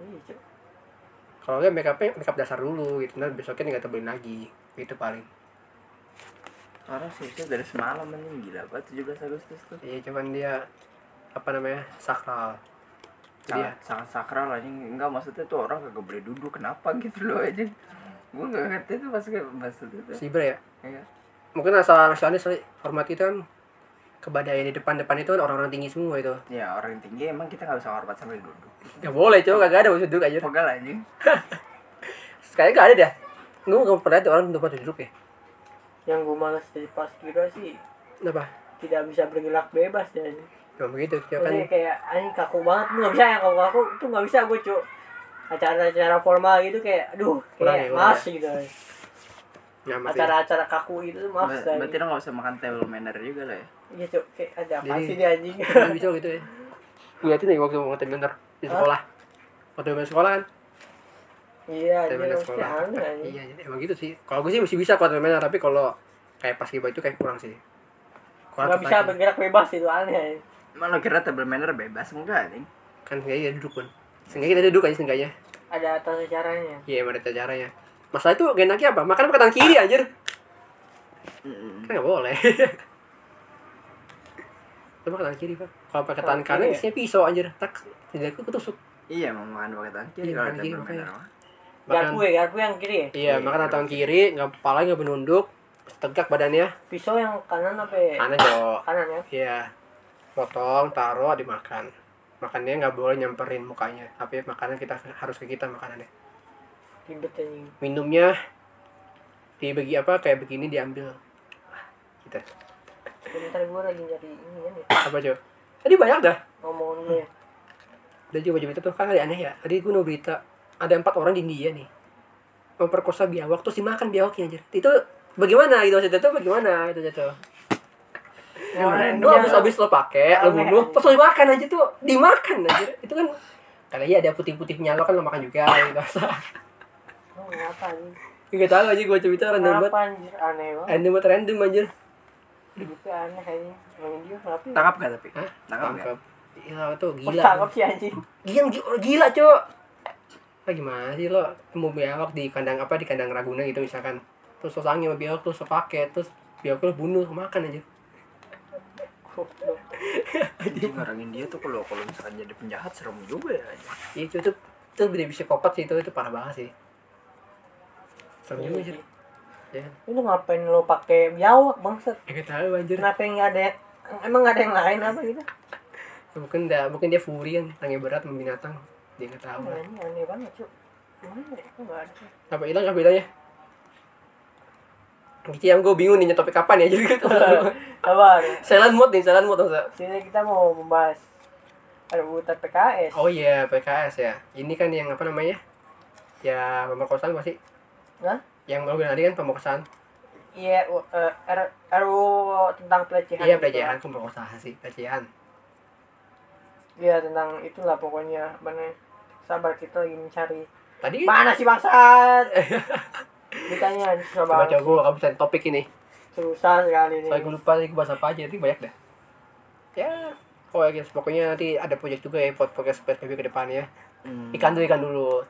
Iya, coy. Kalau enggak make up-nya make up dasar dulu gitu, nanti besoknya enggak terbelin lagi. Itu paling. Orang sukses dari semalam ini gila banget tujuh belas Agustus tuh. Iya cuman dia apa namanya sakral. Dia sangat, sangat sakral aja. Enggak maksudnya tuh orang kagak boleh duduk kenapa gitu loh aja. Gue nggak ngerti tuh pas maksudnya tuh. Siber ya. Iya. Mungkin asal asalnya hormat kita kan kebadai di depan-depan itu kan orang-orang tinggi semua itu. Iya orang tinggi emang kita nggak bisa hormat sambil duduk. Gak boleh coba kagak ada maksud duduk aja. Pegal aja. Kayaknya nggak ada dah. Gue nggak pernah tuh orang tempat duduk ya. Yang gue malas dari pas kira sih apa? Tidak bisa bergerak bebas ya. Cuma begitu tiap kan. Kayak anjing kaku banget, enggak bisa ya kaku aku tuh enggak bisa gue, Cuk. Acara-acara formal gitu kayak aduh, kayak mas ya, gitu. Ya, acara-acara kaku itu mas. Ber- berarti enggak usah makan table manner juga lah ya. Iya, Cuk. Kayak ada apa sih dia anjing? Enggak bisa gitu ya. Lihatin nih waktu makan table manner di sekolah. Waktu di sekolah kan. Iya, jadi sekolah. Iya, jadi emang gitu sih. Kalau gue sih masih bisa kuat mainan, tapi kalau kayak pas gitu itu kayak kurang sih. Kurang bisa bergerak bebas itu aneh. Mana kira table manner bebas enggak nih? Kan kayak ya duduk pun. Sengaja kita duduk aja sengaja. Ada tata caranya. Iya, ada tata caranya. Masalah itu enaknya apa? Makan pakai tangan kiri anjir. Heeh. Kan enggak boleh. Coba pakai tangan kiri, Pak. Kalau pakai tangan kanan isinya pisau anjir. Tak, tidak aku ketusuk. Iya, mau makan pakai tangan kiri kalau table manner. Garpu ya, garpu yang kiri ya? Iya, hmm. Makan tangan kiri, kepala nggak menunduk, tegak badannya. Pisau yang kanan apa ya? Kanan, Jok. Kanan ya? Iya. Potong, taruh, dimakan. Makannya nggak boleh nyamperin mukanya. Tapi makanan kita harus ke kita makanannya. Ribet anjing. Minumnya dibagi apa, kayak begini diambil. Kita. Bentar gue lagi nyari ini ya. Apa, Jok? Tadi banyak dah. Ngomongnya. Udah juga berita tuh, kan aneh ya. Tadi gue mau berita. Ada empat orang di India nih memperkosa biawak terus dimakan biawaknya anjir. Itu bagaimana itu maksudnya itu bagaimana itu jatuh. Lu nah, habis-habis lo pakai, lo bunuh, terus lo dimakan aja tuh, dimakan anjir. Itu kan karena iya ada putih-putihnya lo kan lo makan juga gitu. Oh, ngapain? Enggak tahu aja gua cerita random banget. Aneh banget. Random banget random anjir. Gitu aneh kayaknya. Orang dia tapi tangkap enggak tapi? Hah? Tangkap enggak? Iya tuh gila. Tangkap sih anjing. Gila gila, Cuk. Lah gimana sih lo mau biawak di kandang apa di kandang Raguna gitu misalkan terus sosangnya sama biawak terus sepaket terus biawak lo bunuh makan aja. Jadi orang India tuh kalau kalau misalkan jadi penjahat serem juga ya. Iya itu tuh tuh gede psikopat sih itu itu parah banget sih. Serem juga sih. Ya. Lu ngapain lo pakai biawak bangsat? Enggak tahu anjir. Kenapa enggak ada emang enggak ada yang lain apa gitu? Mungkin dah mungkin dia furi kan tangannya berat sama binatang. Dia nggak tahu lah. Ini aneh banget Cuk. Mana itu nggak ada. Apa hilang kah bedanya? Gitu yang gue bingung nih topik kapan ya jadi gitu. Sabar. Silent mode nih, silent mode masa. Sini kita mau membahas rebutan P K S. Oh iya yeah, P K S ya. Ini kan yang apa namanya? Ya pemerkosaan pasti. Hah? Yang baru tadi kan pemerkosaan. Iya, yeah, uh, R U tentang pelecehan. Iya yeah, pelecehan, gitu. Pemerkosaan sih, pelecehan. Ya tentang itulah pokoknya bener. Sabar kita lagi mencari. Tadi mana sih bangsat? Ditanya coba. Coba gua enggak bisa topik ini. Susah sekali ini. Saya lupa tadi bahas apa aja, itu banyak dah. Ya, oh ya guys, pokoknya nanti ada proyek juga ya podcast P S B B ke depannya. Hmm. Ikan dulu ikan dulu.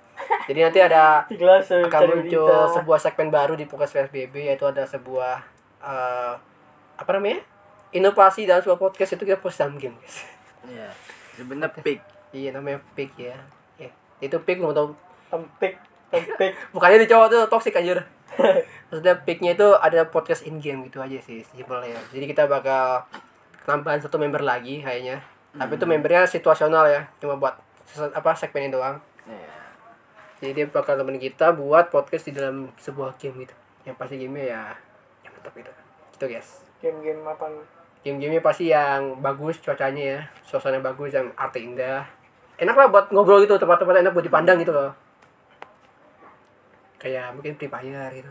Jadi nanti ada akan muncul sebuah segmen baru di podcast P S B B yaitu ada sebuah uh, apa namanya? Inovasi dalam sebuah podcast itu kita post dalam game, guys. Iya. Sebenarnya pig. Iya namanya pig ya. Ya. Itu pig lu tahu tempik, tempik. Bukannya di cowok tuh toksik anjir. Maksudnya pignya itu ada podcast in game gitu aja sih simpelnya. Jadi kita bakal tambahan satu member lagi kayaknya. Tapi hmm. itu membernya situasional ya, cuma buat apa segmen doang. Yeah. Jadi dia bakal temen kita buat podcast di dalam sebuah game gitu. Yang pasti gamenya ya yang mantap gitu. Gitu guys. Game-game apa? Game-gamenya pasti yang bagus cuacanya ya, suasana bagus, yang arte indah. Enak lah buat ngobrol gitu, tempat-tempat enak buat dipandang gitu loh. Kayak mungkin Free Fire gitu.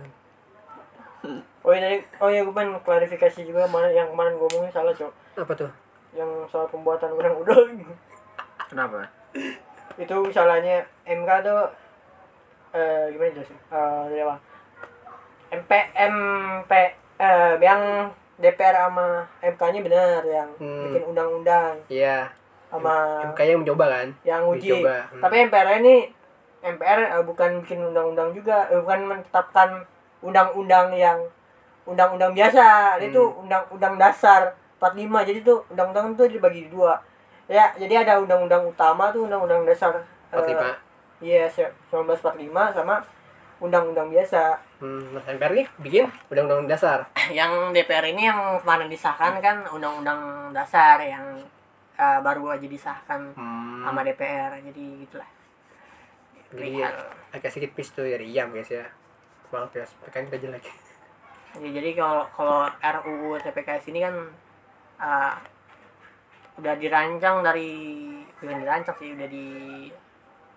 Oh iya, oh iya gue pengen klarifikasi juga, mana yang kemarin gue omongin salah cok. Apa tuh? Yang soal pembuatan udang udang. Kenapa? Itu salahnya M K tuh eh, gimana jelasin? Eh, dari apa? M P M P eh, yang D P R sama M K-nya benar yang hmm. bikin undang-undang. Iya. Sama M K yang mencoba kan? Yang uji. Mencoba. Hmm. Tapi M P R ini M P R eh, bukan bikin undang-undang juga, eh, bukan menetapkan undang-undang yang undang-undang biasa, hmm. itu undang-undang dasar empat puluh lima. Jadi tuh undang-undang itu dibagi dua. Ya, jadi ada undang-undang utama tuh undang-undang dasar empat puluh lima. Iya, uh, yes, seribu sembilan ratus empat puluh lima sama undang-undang biasa. Hmm, M P R nih bikin undang-undang dasar. Yang D P R ini yang kemarin disahkan hmm. kan undang-undang dasar yang uh, baru aja disahkan hmm. sama D P R. Jadi gitulah. Jadi ya, agak sedikit pis tuh dari Iam guys ya. Maaf ya, P K S kita jelek. Ya, jadi kalau kalau R U U T P K S ini kan uh, udah dirancang dari bukan dirancang sih, udah di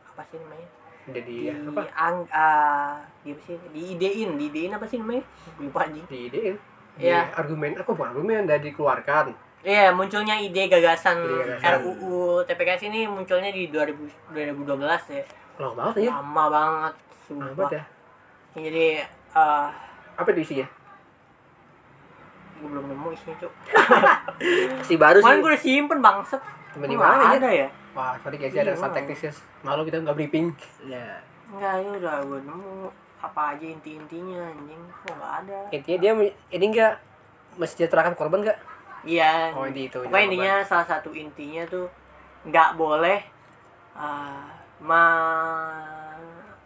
apa sih namanya? Udah di, di apa? Ang, uh, di apa sih? Diidein, diidein apa sih namanya? Lupa aja. Diidein. Ya, di argumen aku bukan argumen udah dikeluarkan. Iya, munculnya ide gagasan, ide gagasan R U U T P K S ini munculnya di dua ribu dua belas ya. Lama banget ya. Lama banget. Lama banget ya. Jadi uh, apa itu isinya? Gue belum nemu isinya cuk. Si baru sih. Mana gue udah simpen bangset. Temen di mana ada ya? Wah, tadi guys ada soal teknis guys. Malu kita nggak briefing. Ya. Nggak, ya udah gue nemu apa aja inti-intinya anjing. Kok nggak ada? Intinya dia ini nggak mensejahterakan korban nggak? Iya. Oh inti itu. Pokoknya intinya salah satu intinya tuh nggak boleh uh, ma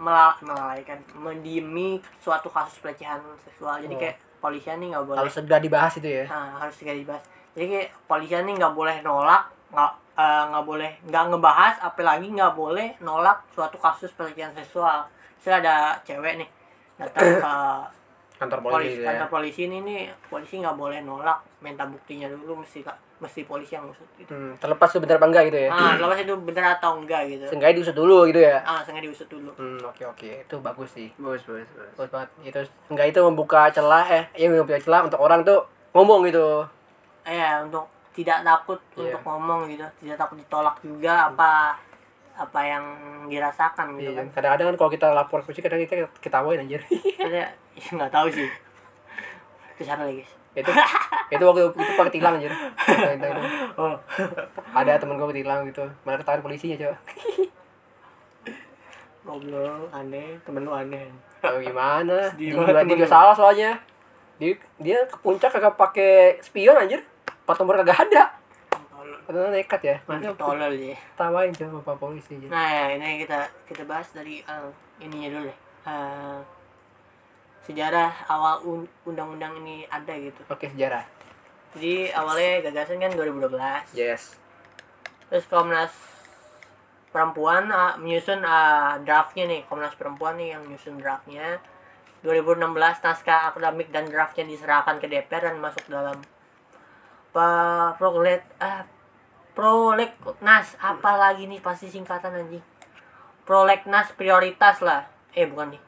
melalaikan, mendiami suatu kasus pelecehan seksual. Jadi kayak polisian nih nggak boleh, harus segera dibahas itu ya. Nah, harus segera dibahas. Jadi kayak polisian nih nggak boleh nolak, nggak nggak uh, boleh nggak ngebahas, apalagi nggak boleh nolak suatu kasus pelecehan seksual. Saya ada cewek nih datang ke kantor polisi, polisi kantor ya. polisi ini nih polisi nggak boleh nolak, minta buktinya dulu, mesti mesti polisi yang usut gitu. Hmm, terlepas itu benar apa enggak gitu ya? Ah, terlepas itu benar atau enggak gitu. Sengaja diusut dulu gitu ya? Ah, sengaja diusut dulu. Hmm, oke okay, oke, okay. Itu bagus sih. Bagus bagus bagus. Bagus banget. Itu enggak itu membuka celah eh, ya membuka celah untuk orang tuh ngomong gitu. Iya, eh, untuk tidak takut yeah. untuk ngomong gitu, tidak takut ditolak juga apa apa yang dirasakan gitu yeah. kan. Kadang-kadang kan kalau kita lapor polisi kadang kita ketawain anjir. Iya, enggak tahu sih. Kesana lagi guys. Itu itu waktu itu pakai tilang anjir. Oh. Ada temen gue tilang gitu. Malah ketahuan polisinya, coba. Goblok, aneh, temen lu aneh. Oh, gimana? Dia juga salah soalnya. Dia dia ke puncak kagak pakai spion anjir. Plat nomor kagak ada. Padahal nekat ya. Mantap tolol dia. Tawain coba Bapak polisi aja. Nah, ya, ini kita kita bahas dari uh, ininya dulu deh. Uh, sejarah awal undang-undang ini ada gitu. Oke, sejarah. Jadi awalnya gagasan kan dua ribu dua belas. Yes. Terus Komnas Perempuan uh, menyusun uh, draftnya nih. Komnas Perempuan nih yang menyusun draftnya. dua ribu enam belas naskah akademik dan draftnya diserahkan ke D P R dan masuk dalam pa prolet ah prolegnas apa lagi nih pasti singkatan anjing. Prolegnas prioritas lah. Eh bukan nih.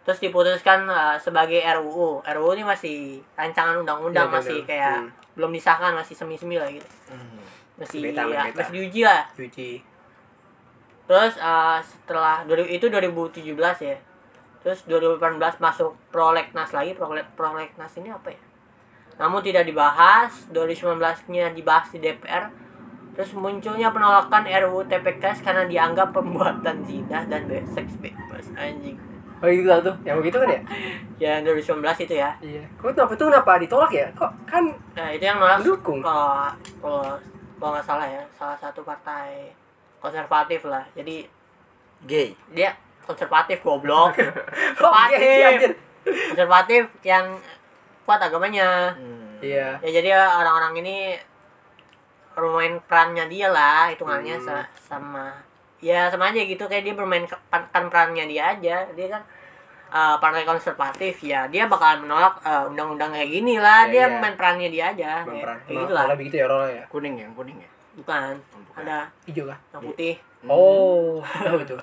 Terus diputuskan uh, sebagai R U U. R U U ini masih rancangan undang-undang, ya, masih ya, kayak hmm. belum disahkan, masih semi-semi lah gitu. Hmm. Masih beta, ya, beta. Masih diuji lah. Diuji. Terus uh, setelah itu dua ribu tujuh belas ya. Terus dua ribu delapan belas masuk prolegnas lagi. Prolegnas ini apa ya? Namun tidak dibahas. dua ribu sembilan belas-nya dibahas di D P R. Terus munculnya penolakan R U U T P K S karena dianggap pembuatan zina dan seks bebas anjing. Oh itu lah tuh, yang begitu kan ya? Ya, dua ribu sembilan belas itu ya. Iya. Kok kenapa itu kenapa ditolak ya? Kok kan nah, itu yang nolak dukung. Kalau kalau kalau nggak salah ya, salah satu partai konservatif lah. Jadi gay. Dia konservatif goblok. Konservatif. Konservatif yang kuat agamanya. Hmm. Iya. Ya jadi orang-orang ini bermain perannya dia lah hitungannya, hmm. sama ya sama aja gitu, kayak dia bermain kan perannya dia aja. Dia kan uh, partai konservatif ya, dia bakalan menolak uh, undang-undang kayak gini lah, ya, dia ya. main perannya dia aja main kayak, kayak gitu lah. Kalau begitu ya rolnya ya kuning ya, kuning ya bukan, bukan. Ada hijau lah yang putih. Oh tahu itu,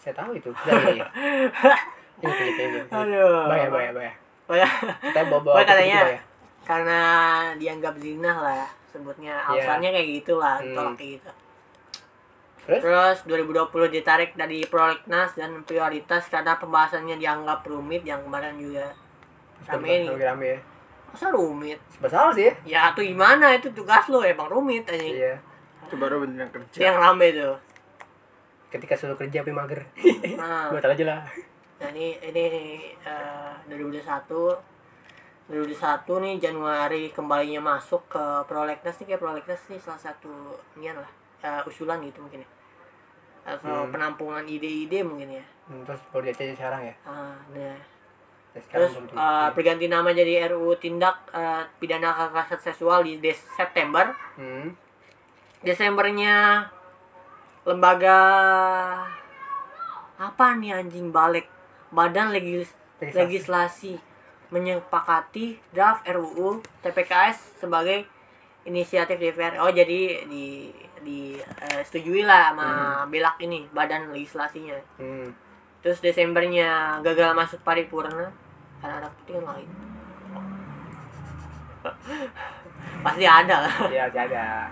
saya tahu itu. Iya ini ini bahaya bahaya bahaya bahaya kita bawa katanya karena dianggap zinah lah sebutnya, alasannya yeah. kayak gitulah, hmm. tolak kayak gitu. Terus? Terus dua ribu dua puluh ditarik dari prolegnas dan prioritas karena pembahasannya dianggap rumit, yang kemarin juga rame nih. Masa rumit? Sebesar sih ya? Ya itu gimana, itu tugas lo emang rumit aja. Iya. Itu baru beneran kerja. Yang rame tuh. Ketika suruh kerja tapi mager. Nah. Buat aja lah. Nah ini, ini, ini uh, dua ribu dua puluh satu dua ribu dua puluh satu nih Januari kembalinya masuk ke prolegnas nih, kayak prolegnas nih salah satu nian lah uh, usulan gitu mungkin ya, atau hmm. penampungan ide-ide mungkin ya. Hmm, terus baru diajarin sekarang ya. Uh, nah. Terus, terus uh, berganti nama jadi R U U tindak uh, pidana kekerasan seksual di Des- September. Hmm. Desembernya lembaga apa nih anjing balik Badan Legis- Legislasi menyepakati draft R U U T P K S sebagai inisiatif D P R. Oh jadi di di uh, setujui lah sama hmm. belak ini badan legislasinya. Hmm. Terus Desembernya gagal masuk paripurna karena ada kepentingan lain. Pasti ada lah. Iya ada.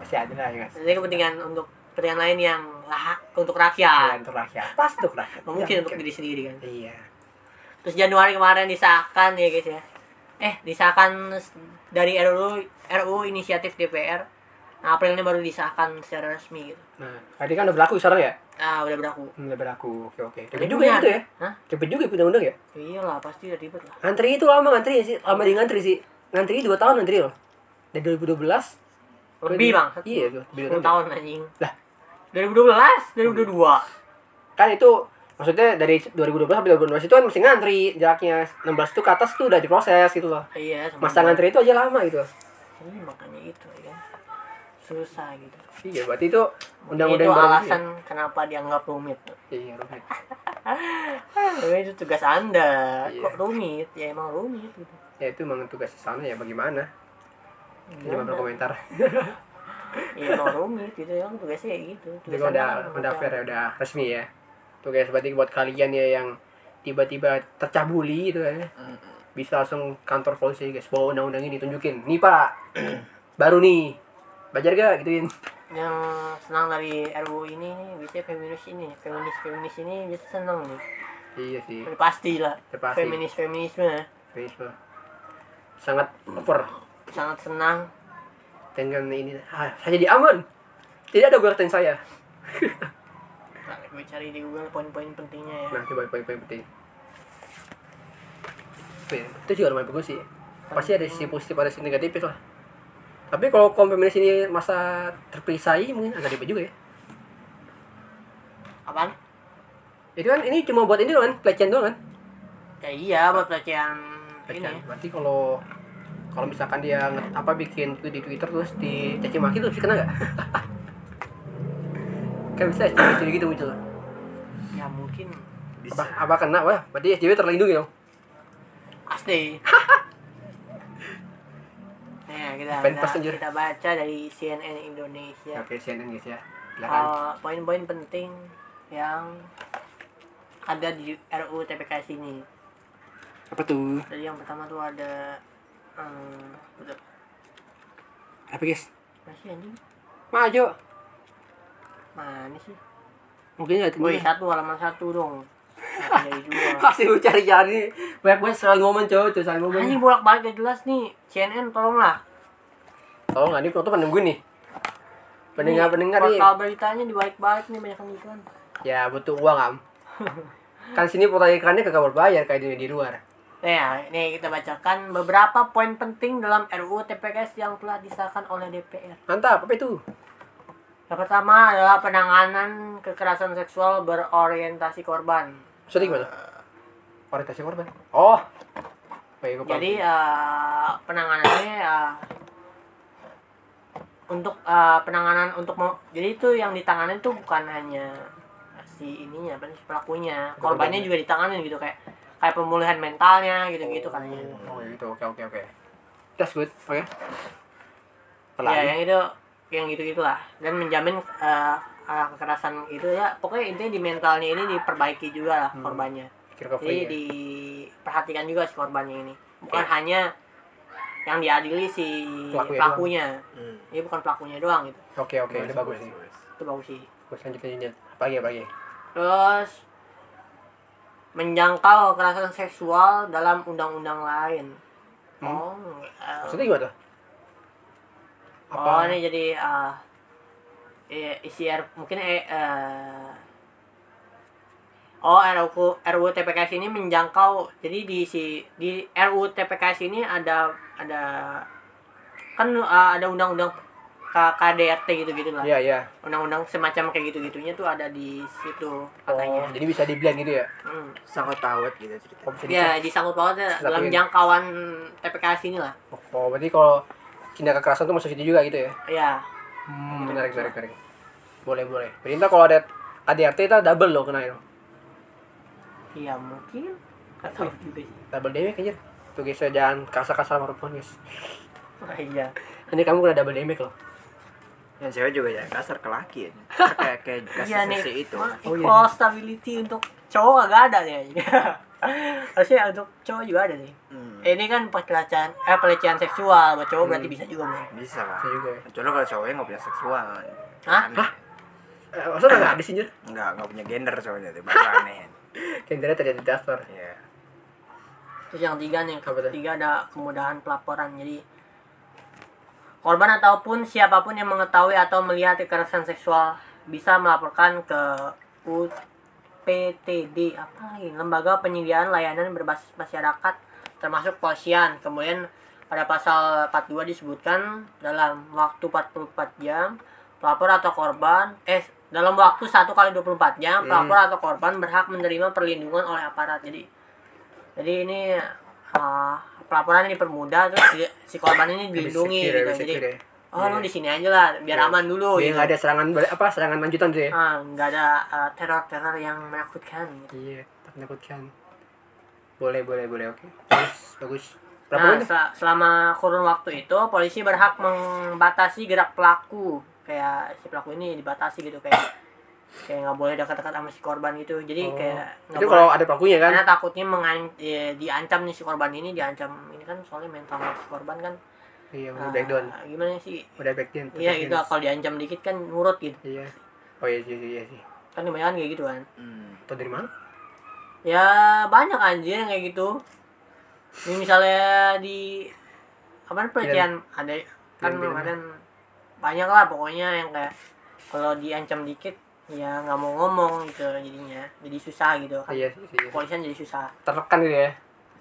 Pasti ada lah ya. Jadi kepentingan untuk kepentingan lain yang lah untuk rakyat. Ya, untuk rakyat. Pas untuk rakyat. Mungkin, mungkin untuk diri sendiri kan. Iya. Terus Januari kemarin disahkan ya guys ya. Eh, disahkan dari R U U inisiatif D P R. Nah, April ini baru disahkan secara resmi gitu. Nah, tadi kan udah berlaku sekarang ya? Ah, udah berlaku. Udah berlaku. Oke, oke. Cepet juga ya itu ya? Hah? Cepet juga ikut undang-undang ya? Iyalah, pasti udah ribet lah. Ngantri itu lama ngantri sih. Lama di ngantri sih. Ngantri dua tahun ngantri loh. Dari dua ribu dua belas lebih, Bang. Iya, dua tahun anjing. Lah, dua ribu dua belas, dua ribu dua puluh dua Hmm. Kan itu maksudnya dari dua ribu dua belas sampai dua ribu dua belas itu kan mesti ngantri, jaraknya enam belas itu ke atas tuh udah diproses gitu loh. Iya, masa ngantri itu aja lama gitu. Ini makanya itu ya. Susah gitu. Iya, berarti itu undang-undang baru. Itu alasan ya? Kenapa dianggap rumit. Iya, rumit. Itu tugas Anda. Iya. Kok rumit? Ya emang rumit gitu. Ya itu memang tugas sana ya, bagaimana? Jangan berkomentar. Iya, emang rumit gitu ya, tugasnya kayak gitu. Tugas udah udah fair ya, udah resmi ya. Tuh guys, berarti buat kalian ya yang tiba-tiba tercabuli gitu kan, bisa langsung kantor polisi guys, bawa undang-undang ini tunjukin. Nih Pak, baru nih, belajar gak gituin. Yang senang dari R U U ini nih, biasanya feminis ini, feminis-feminis ini biasa senang nih. Iya sih. Pasti lah. Feminis-feminisme. Feminisme. Sangat over. Sangat senang. Dengan ini, ah, saya jadi aman. Tidak ada gerakan saya. Gue cari di Google poin-poin pentingnya ya. Nah, coba poin-poin penting. Itu juga lumayan bagus sih. Pasti ada sisi positif, ada sisi negatif lah. Tapi kalau kompromis ini masa terpisai mungkin agak ribet juga ya. Apaan? Itu kan ini cuma buat ini doang kan, pelecehan doang kan? Ya iya, buat pelecehan ini. Berarti kalau kalau misalkan dia apa bikin tweet di Twitter terus dicaci maki tuh bisa kena enggak? Kan bisa S J W gitu muncul. Ya mungkin bisa. Apa, apa kena wah, berarti S J W terlindungi dong. Pasti. Nah, kita, kita, kita baca dari C N N Indonesia. Oke, C N N guys ya. Silakan. Uh, poin-poin penting yang ada di R U U T P K S ini. Apa tuh? Jadi yang pertama tuh ada um, apa guys? Masih anjing. Maju. Mana sih? Mungkin ada tuh. Satu halaman satu dong. Dari dua. Pasti lu cari-cari. Banyak banget selalu momen coy, coy selalu momen. Anjing bolak-balik enggak jelas nih. C N N tolonglah. Tolong enggak nih penonton pada nungguin nih. Pendengar-pendengar nih. Portal beritanya dibalik-balik nih banyak iklan. Ya butuh uang, Am. Kan sini portal iklannya kagak berbayar kayak di, di luar. Nah, ini kita bacakan beberapa poin penting dalam R U U T P K S yang telah disahkan oleh D P R. Mantap, apa itu? Yang pertama adalah penanganan kekerasan seksual berorientasi korban. Maksudnya gimana? Uh, orientasi korban? Oh! Baik, jadi uh, penanganannya uh, untuk uh, penanganan untuk mau, jadi itu yang ditangani tuh bukan hanya si ininya, apa sih pelakunya, korbannya juga ditanganin gitu, kayak kayak pemulihan mentalnya gitu-gitu oh, katanya. Oh gitu, oke oke oke. That's good, oke. Okay. Ya yang itu, yang gitu-gitu lah, dan menjamin uh, uh, kekerasan itu ya, pokoknya intinya di mentalnya ini diperbaiki juga lah hmm. korbannya. Jadi ya, diperhatikan juga si korbannya ini, bukan okay. hanya yang diadili si pelakunya, pelakunya. Hmm. Ini bukan pelakunya doang gitu. Oke okay, oke, okay. Itu bagus sih. Itu bagus sih. Terus lanjutnya pagi-pagi. Terus menjangkau kekerasan seksual dalam undang-undang lain. Hmm. Oh, uh, maksudnya gimana? Apa? Oh ini jadi uh, isi R, mungkin eh uh, oh R U U T P K S ini menjangkau, jadi di si di R U U T P K S ini ada ada kan uh, ada undang-undang K D R T gitu-gitu lah. Iya, yeah, iya. Yeah. Undang-undang semacam kayak gitu-gitunya tuh ada di situ katanya. Oh, jadi bisa di-blend gitu ya? Hmm. Sangkut paut gitu cerita. Iya, di sangkut pautnya dalam jangkauan T P K S ini lah. Oh, berarti kalau tindak kekerasan tuh masuk situ juga gitu ya? Iya. Hmm, menarik, menarik, menarik. Boleh, boleh. Perintah kalau ada K D R T itu double loh kena itu. Iya, mungkin. Atau juga sih. Double damage aja. Tuh guys, jangan kasar-kasar sama perempuan, guys. Oh, iya. Nanti kamu kena double damage loh. Yang cewek juga ya kasar ke laki ya. Kayak kayak kasar sisi itu. Oh, equal stability untuk cowok enggak ada nih. Harusnya untuk cowok juga ada nih. Hmm. Eh, ini kan pelecehan, eh pelecehan seksual buat cowok hmm. berarti bisa juga nih. Bisa lah. Kecuali kalau cowoknya enggak punya seksual. Hah? Hah? Eh, maksudnya enggak ada sih, Jir? Enggak, enggak punya gender cowoknya itu bakal aneh. Gendernya terjadi daftar. Iya. Terus yang tiga nih, ketiga ada kemudahan pelaporan. Jadi korban ataupun siapapun yang mengetahui atau melihat kekerasan seksual bisa melaporkan ke U P T D, apa lagi? Lembaga Penyediaan Layanan Berbasis Masyarakat termasuk Polisian. Kemudian pada pasal empat puluh dua disebutkan dalam waktu empat puluh empat jam pelapor atau korban eh dalam waktu satu kali dua puluh empat jam pelapor hmm. atau korban berhak menerima perlindungan oleh aparat. Jadi jadi ini Uh, pelaporan ini dipermudah, terus di, si korban ini dilindungi gitu. Ya, jadi ya. Oh yeah. Lu di sini aja lah biar yeah. aman dulu ya, gitu. Nggak ada serangan apa serangan lanjutan tuh ya. Uh, nggak ada uh, teror-teror yang menakutkan gitu. Iya, tak menakutkan. Boleh, boleh, boleh. Oke. Okay. Bagus, bagus. Nah, sel- selama kurun waktu itu polisi berhak membatasi gerak pelaku. Kayak si pelaku ini dibatasi gitu, kayak kayak nggak boleh dekat-dekat sama si korban gitu, jadi oh. kayak itu kalau ada pelakunya kan, karena takutnya mengan- ya, diancam nih si korban ini, diancam ini kan soalnya mental si korban kan, iya udah uh, back down gimana sih, udah back down iya gitu, kalau diancam dikit kan nurut gitu. Iya oh iya sih iya sih kan lumayan kayak gitu kan. Hmm. Tuh dari mana ya banyak anjir yang kayak gitu ini, misalnya di apa pelecehan ada kan kemarin banyak lah pokoknya yang kayak kalau diancam dikit ya nggak mau ngomong gitu jadinya, jadi susah gitu kan. Iya, iya. Polisian jadi susah. Tertekan gitu ya.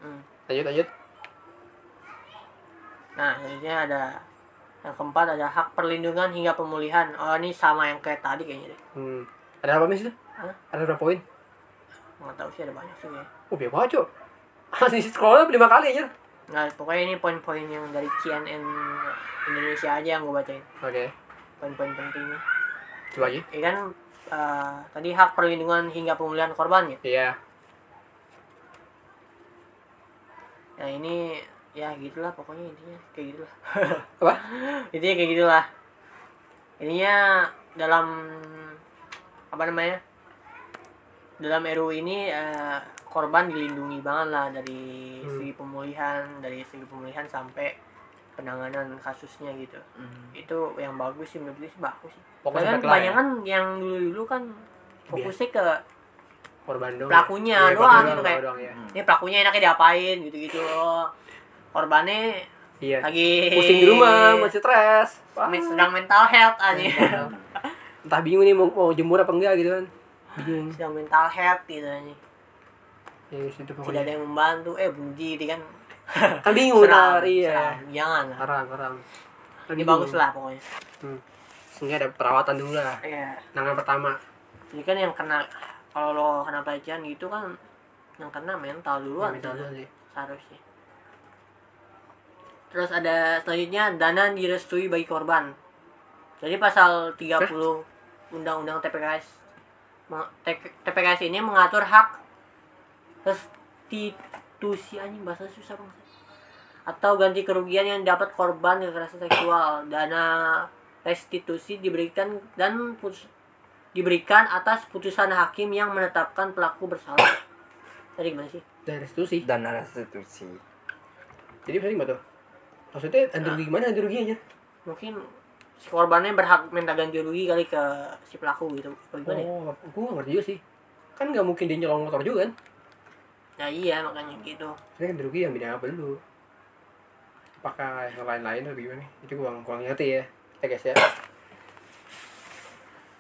Hmm. Lanjut, lanjut. Nah, selanjutnya ada yang keempat ada hak perlindungan hingga pemulihan. Oh, ini sama yang kayak tadi kayaknya deh. Hmm. Ada apa misalnya? Hah? Ada berapa poin? Nggak tahu sih, ada banyak sih ya. Oh, biar baca. Masih scroll lima kali aja. Nah, pokoknya ini poin-poin yang dari C N N Indonesia aja yang gue bacain. Oke. Okay. Poin-poin pentingnya. Coba lagi. Iya kan. Uh, tadi hak perlindungan hingga pemulihan korban ya? Iya. Nah ini ya gitulah pokoknya intinya kayak gitulah. Apa? Intinya kayak gitulah. Ininya dalam apa namanya? Dalam R U U ini uh, korban dilindungi banget lah dari hmm. segi pemulihan, dari segi pemulihan sampai penanganan kasusnya gitu. Hmm. Itu yang bagus sih menurut gue sih, bagus sih. Pokoknya kan kebanyakan ya, yang dulu-dulu kan fokusnya ke korban doang. Pelakunya ya, doang gitu kayak. Doang, ya. Ini pelakunya enaknya diapain gitu-gitu. Korbannya iya. lagi pusing di rumah, masih stres. Sedang mental health aja. Entah bingung nih mau, mau jemur apa enggak gitu kan. Bingung. Sedang mental health gitu aja. Ya, tidak ada yang membantu, eh bunuh diri kan. Kan bingung serang, iya. serang, jangan lah serang, serang. Ini bagus lah pokoknya. Hmm. Sehingga ada perawatan dulu lah. Iya. Tangan pertama. Jadi kan yang kena, kalau lo kena pelecehan gitu kan, yang kena mental duluan. Mental duluan sih. Seharusnya. Terus ada selanjutnya dana direstui bagi korban. Jadi pasal tiga puluh eh? Undang-Undang T P K S T P K S ini mengatur hak restitusi anjing bahasa susah banget. Atau ganti kerugian yang dapat korban kekerasan seksual. Dana restitusi diberikan dan pus- diberikan atas putusan hakim yang menetapkan pelaku bersalah. Tadi gimana sih? Dana restitusi. Dana restitusi. Jadi bisa gimana tuh? Maksudnya ganti rugi gimana ganti ruginya? Mungkin si korbannya berhak minta ganti rugi kali ke si pelaku gitu. Bagaimana? Oh, gue nggak ngerti juga sih. Kan nggak mungkin dia nyolong motor juga kan? Nah iya makanya gitu. Jadi ganti rugi yang bidang apa dulu? Apakah yang lain-lain atau gimana? Itu gue kurang ngerti ya. Kita guys ya.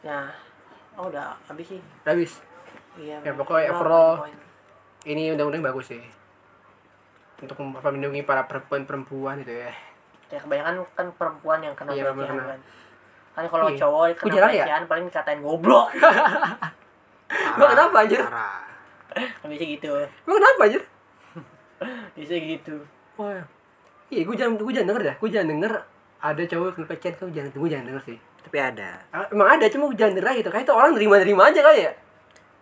Nah, oh udah habis sih. Udah habis. Iya. Ya pokoknya overall ini undang-undang bagus sih. Untuk melindungi para perempuan-perempuan gitu ya. Ya kebanyakan kan perempuan yang kena pelecehan iya, kan. Kan kalau iya. Cowok kena pelecehan ya? Paling dikatain goblok. Gua kenapa anjir? Habisnya gitu. Gua kenapa anjir? Bisa gitu. Wah. Oh, iya, gua jangan gua jangan denger dah. Gua jangan denger ada cowok kena pelecehan, gua jangan gua jangan denger sih. Tapi ada. Emang ada, cuma gua jangan denger gitu. Kayak itu orang terima-terima aja kali ya.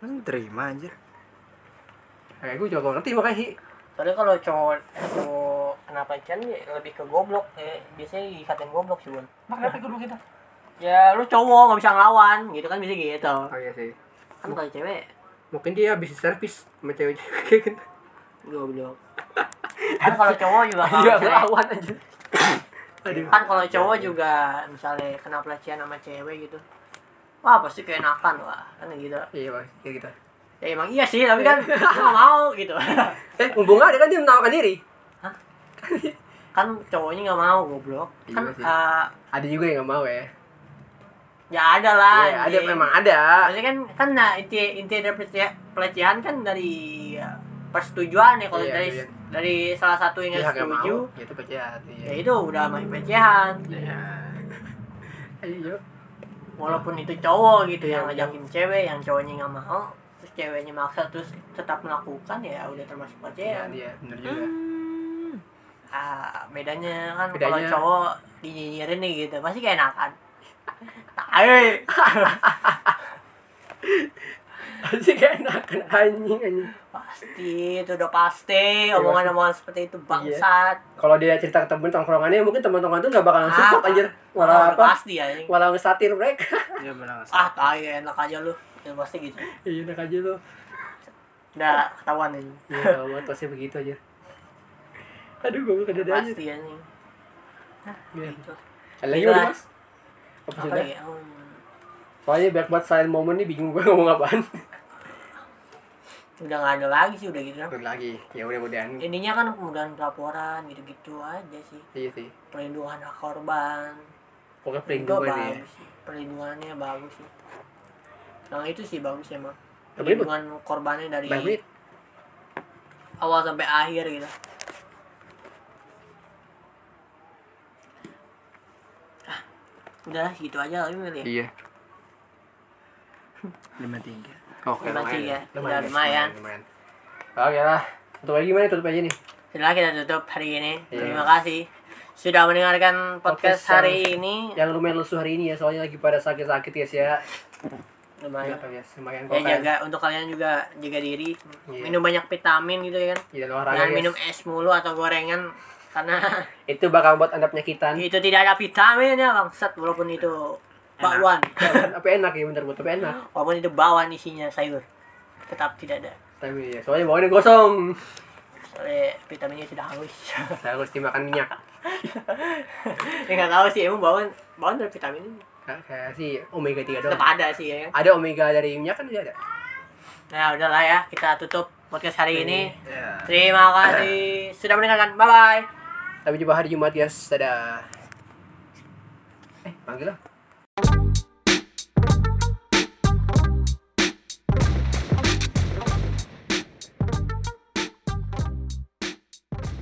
Orang terima anjir. Kayak gua juga ngerti makanya sih. Soalnya kalau cowok cowok kenapa ikan lebih ke goblok kayak biasanya dikatain goblok sih, Bun. Makanya nah. Goblok kita. Ya lu cowok enggak bisa ngelawan gitu kan bisa gitu. Oh iya sih. Kan kalau cewek mungkin dia habis servis sama cewek kayak gitu. Goblok. Kan kalau cowok juga enggak ngelawan aja. Kan kalau cowok juga misalnya kena pelecehan sama cewek gitu. Wah, pasti keenakan wah. Kan gitu. Iya, Bang. Kayak gitu. Ya emang iya sih, tapi kan gak mau gitu. Eh, hubungan dia kan dia menawarkan diri. Hah? Kan cowoknya gak mau, goblok. Kan uh, ada juga yang gak mau ya. Ya ada lah. Ya, ada memang ada. Maksudnya kan kan nah, inti inti dari pelecehan kan dari ya, persetujuan ya kalau iya, dari iya. Dari salah satu yang enggak setuju. Ya itu pelecehan. Iya. Ya itu udah main pelecehan. Iya. Ayo. Walaupun itu cowok gitu iya, yang ngajakin iya. Cewek, yang cowoknya gak mau. Terus ceweknya maksa terus tetap melakukan ya udah termasuk pelecehan. Iya, benar juga. Hmm. Ah, bedanya kan kalau cowok dinyinyirin nih gitu, pasti keenakan. Tai. Pasti keenakan anjing anjing. Pasti, itu udah pasti. Omongan-omongan seperti itu bangsat. Iya. Kalau dia cerita ke temen tongkrongannya mungkin teman-teman tuh enggak bakalan support ah, anjir. Malah apa? Pasti ya. Malah ngesatir mereka. Iya, benar. Ah, tai enak aja lu. Ya pasti gitu. Iya enak aja tuh. Udah ketahuan ini. Iya ketahuan pasti begitu aja. Aduh gue udah ada aja. Pasti ya nih. Hah ya. Lagi udah mas? Apa sih dah? Soalnya banyak banget silent moment nih bingung gue ngomong apaan. Udah gak ada lagi sih udah gitu kan. Udah lagi ya mudah-mudahan. Intinya kan kemudahan pelaporan gitu-gitu aja sih. Iya sih. Perlindungan hak korban. Pokoknya perlindungannya Perlindungannya bagus sih. Nah itu sih bagus emang ya, perlindungan korbannya dari Bambit. Awal sampai akhir gitu. Ah, udah gitu aja kali ini ya. Iya. lima tiga. Oke, lumayan. Lumayan. lumayan. lumayan. Oke lah. Tutup aja gimana? Tutup aja nih. Setelah kita tutup hari ini. Yes. Terima kasih sudah mendengarkan podcast, podcast hari yang, ini. Yang lumayan lesu hari ini ya, soalnya lagi pada sakit-sakit guys ya. Lumayan. Ya, ya jaga untuk kalian juga jaga diri, yeah. Minum banyak vitamin gitu ya kan. Yeah, jangan minum es mulu atau gorengan karena itu bakal buat anda penyakitan. Itu tidak ada vitamin ya bangsat walaupun itu bakwan. Tapi enak ya bener buat tapi enak. Walaupun itu bakwan isinya sayur tetap tidak ada. Tapi ya soalnya bakwannya gosong. Soalnya vitaminnya sudah halus. Harus dimakan minyak. Enggak ya, tahu sih emang bakwan bakwan dari vitamin. Kayak sih omega tiga doang. Tetap ada sih ya. Ada omega dari minyak kan juga ada. Nah udahlah ya kita tutup podcast hari ini. ini. Ya. Terima kasih sudah mendengarkan. Bye bye. Sampai jumpa hari Jumat guys. Dadah. Eh panggil lah.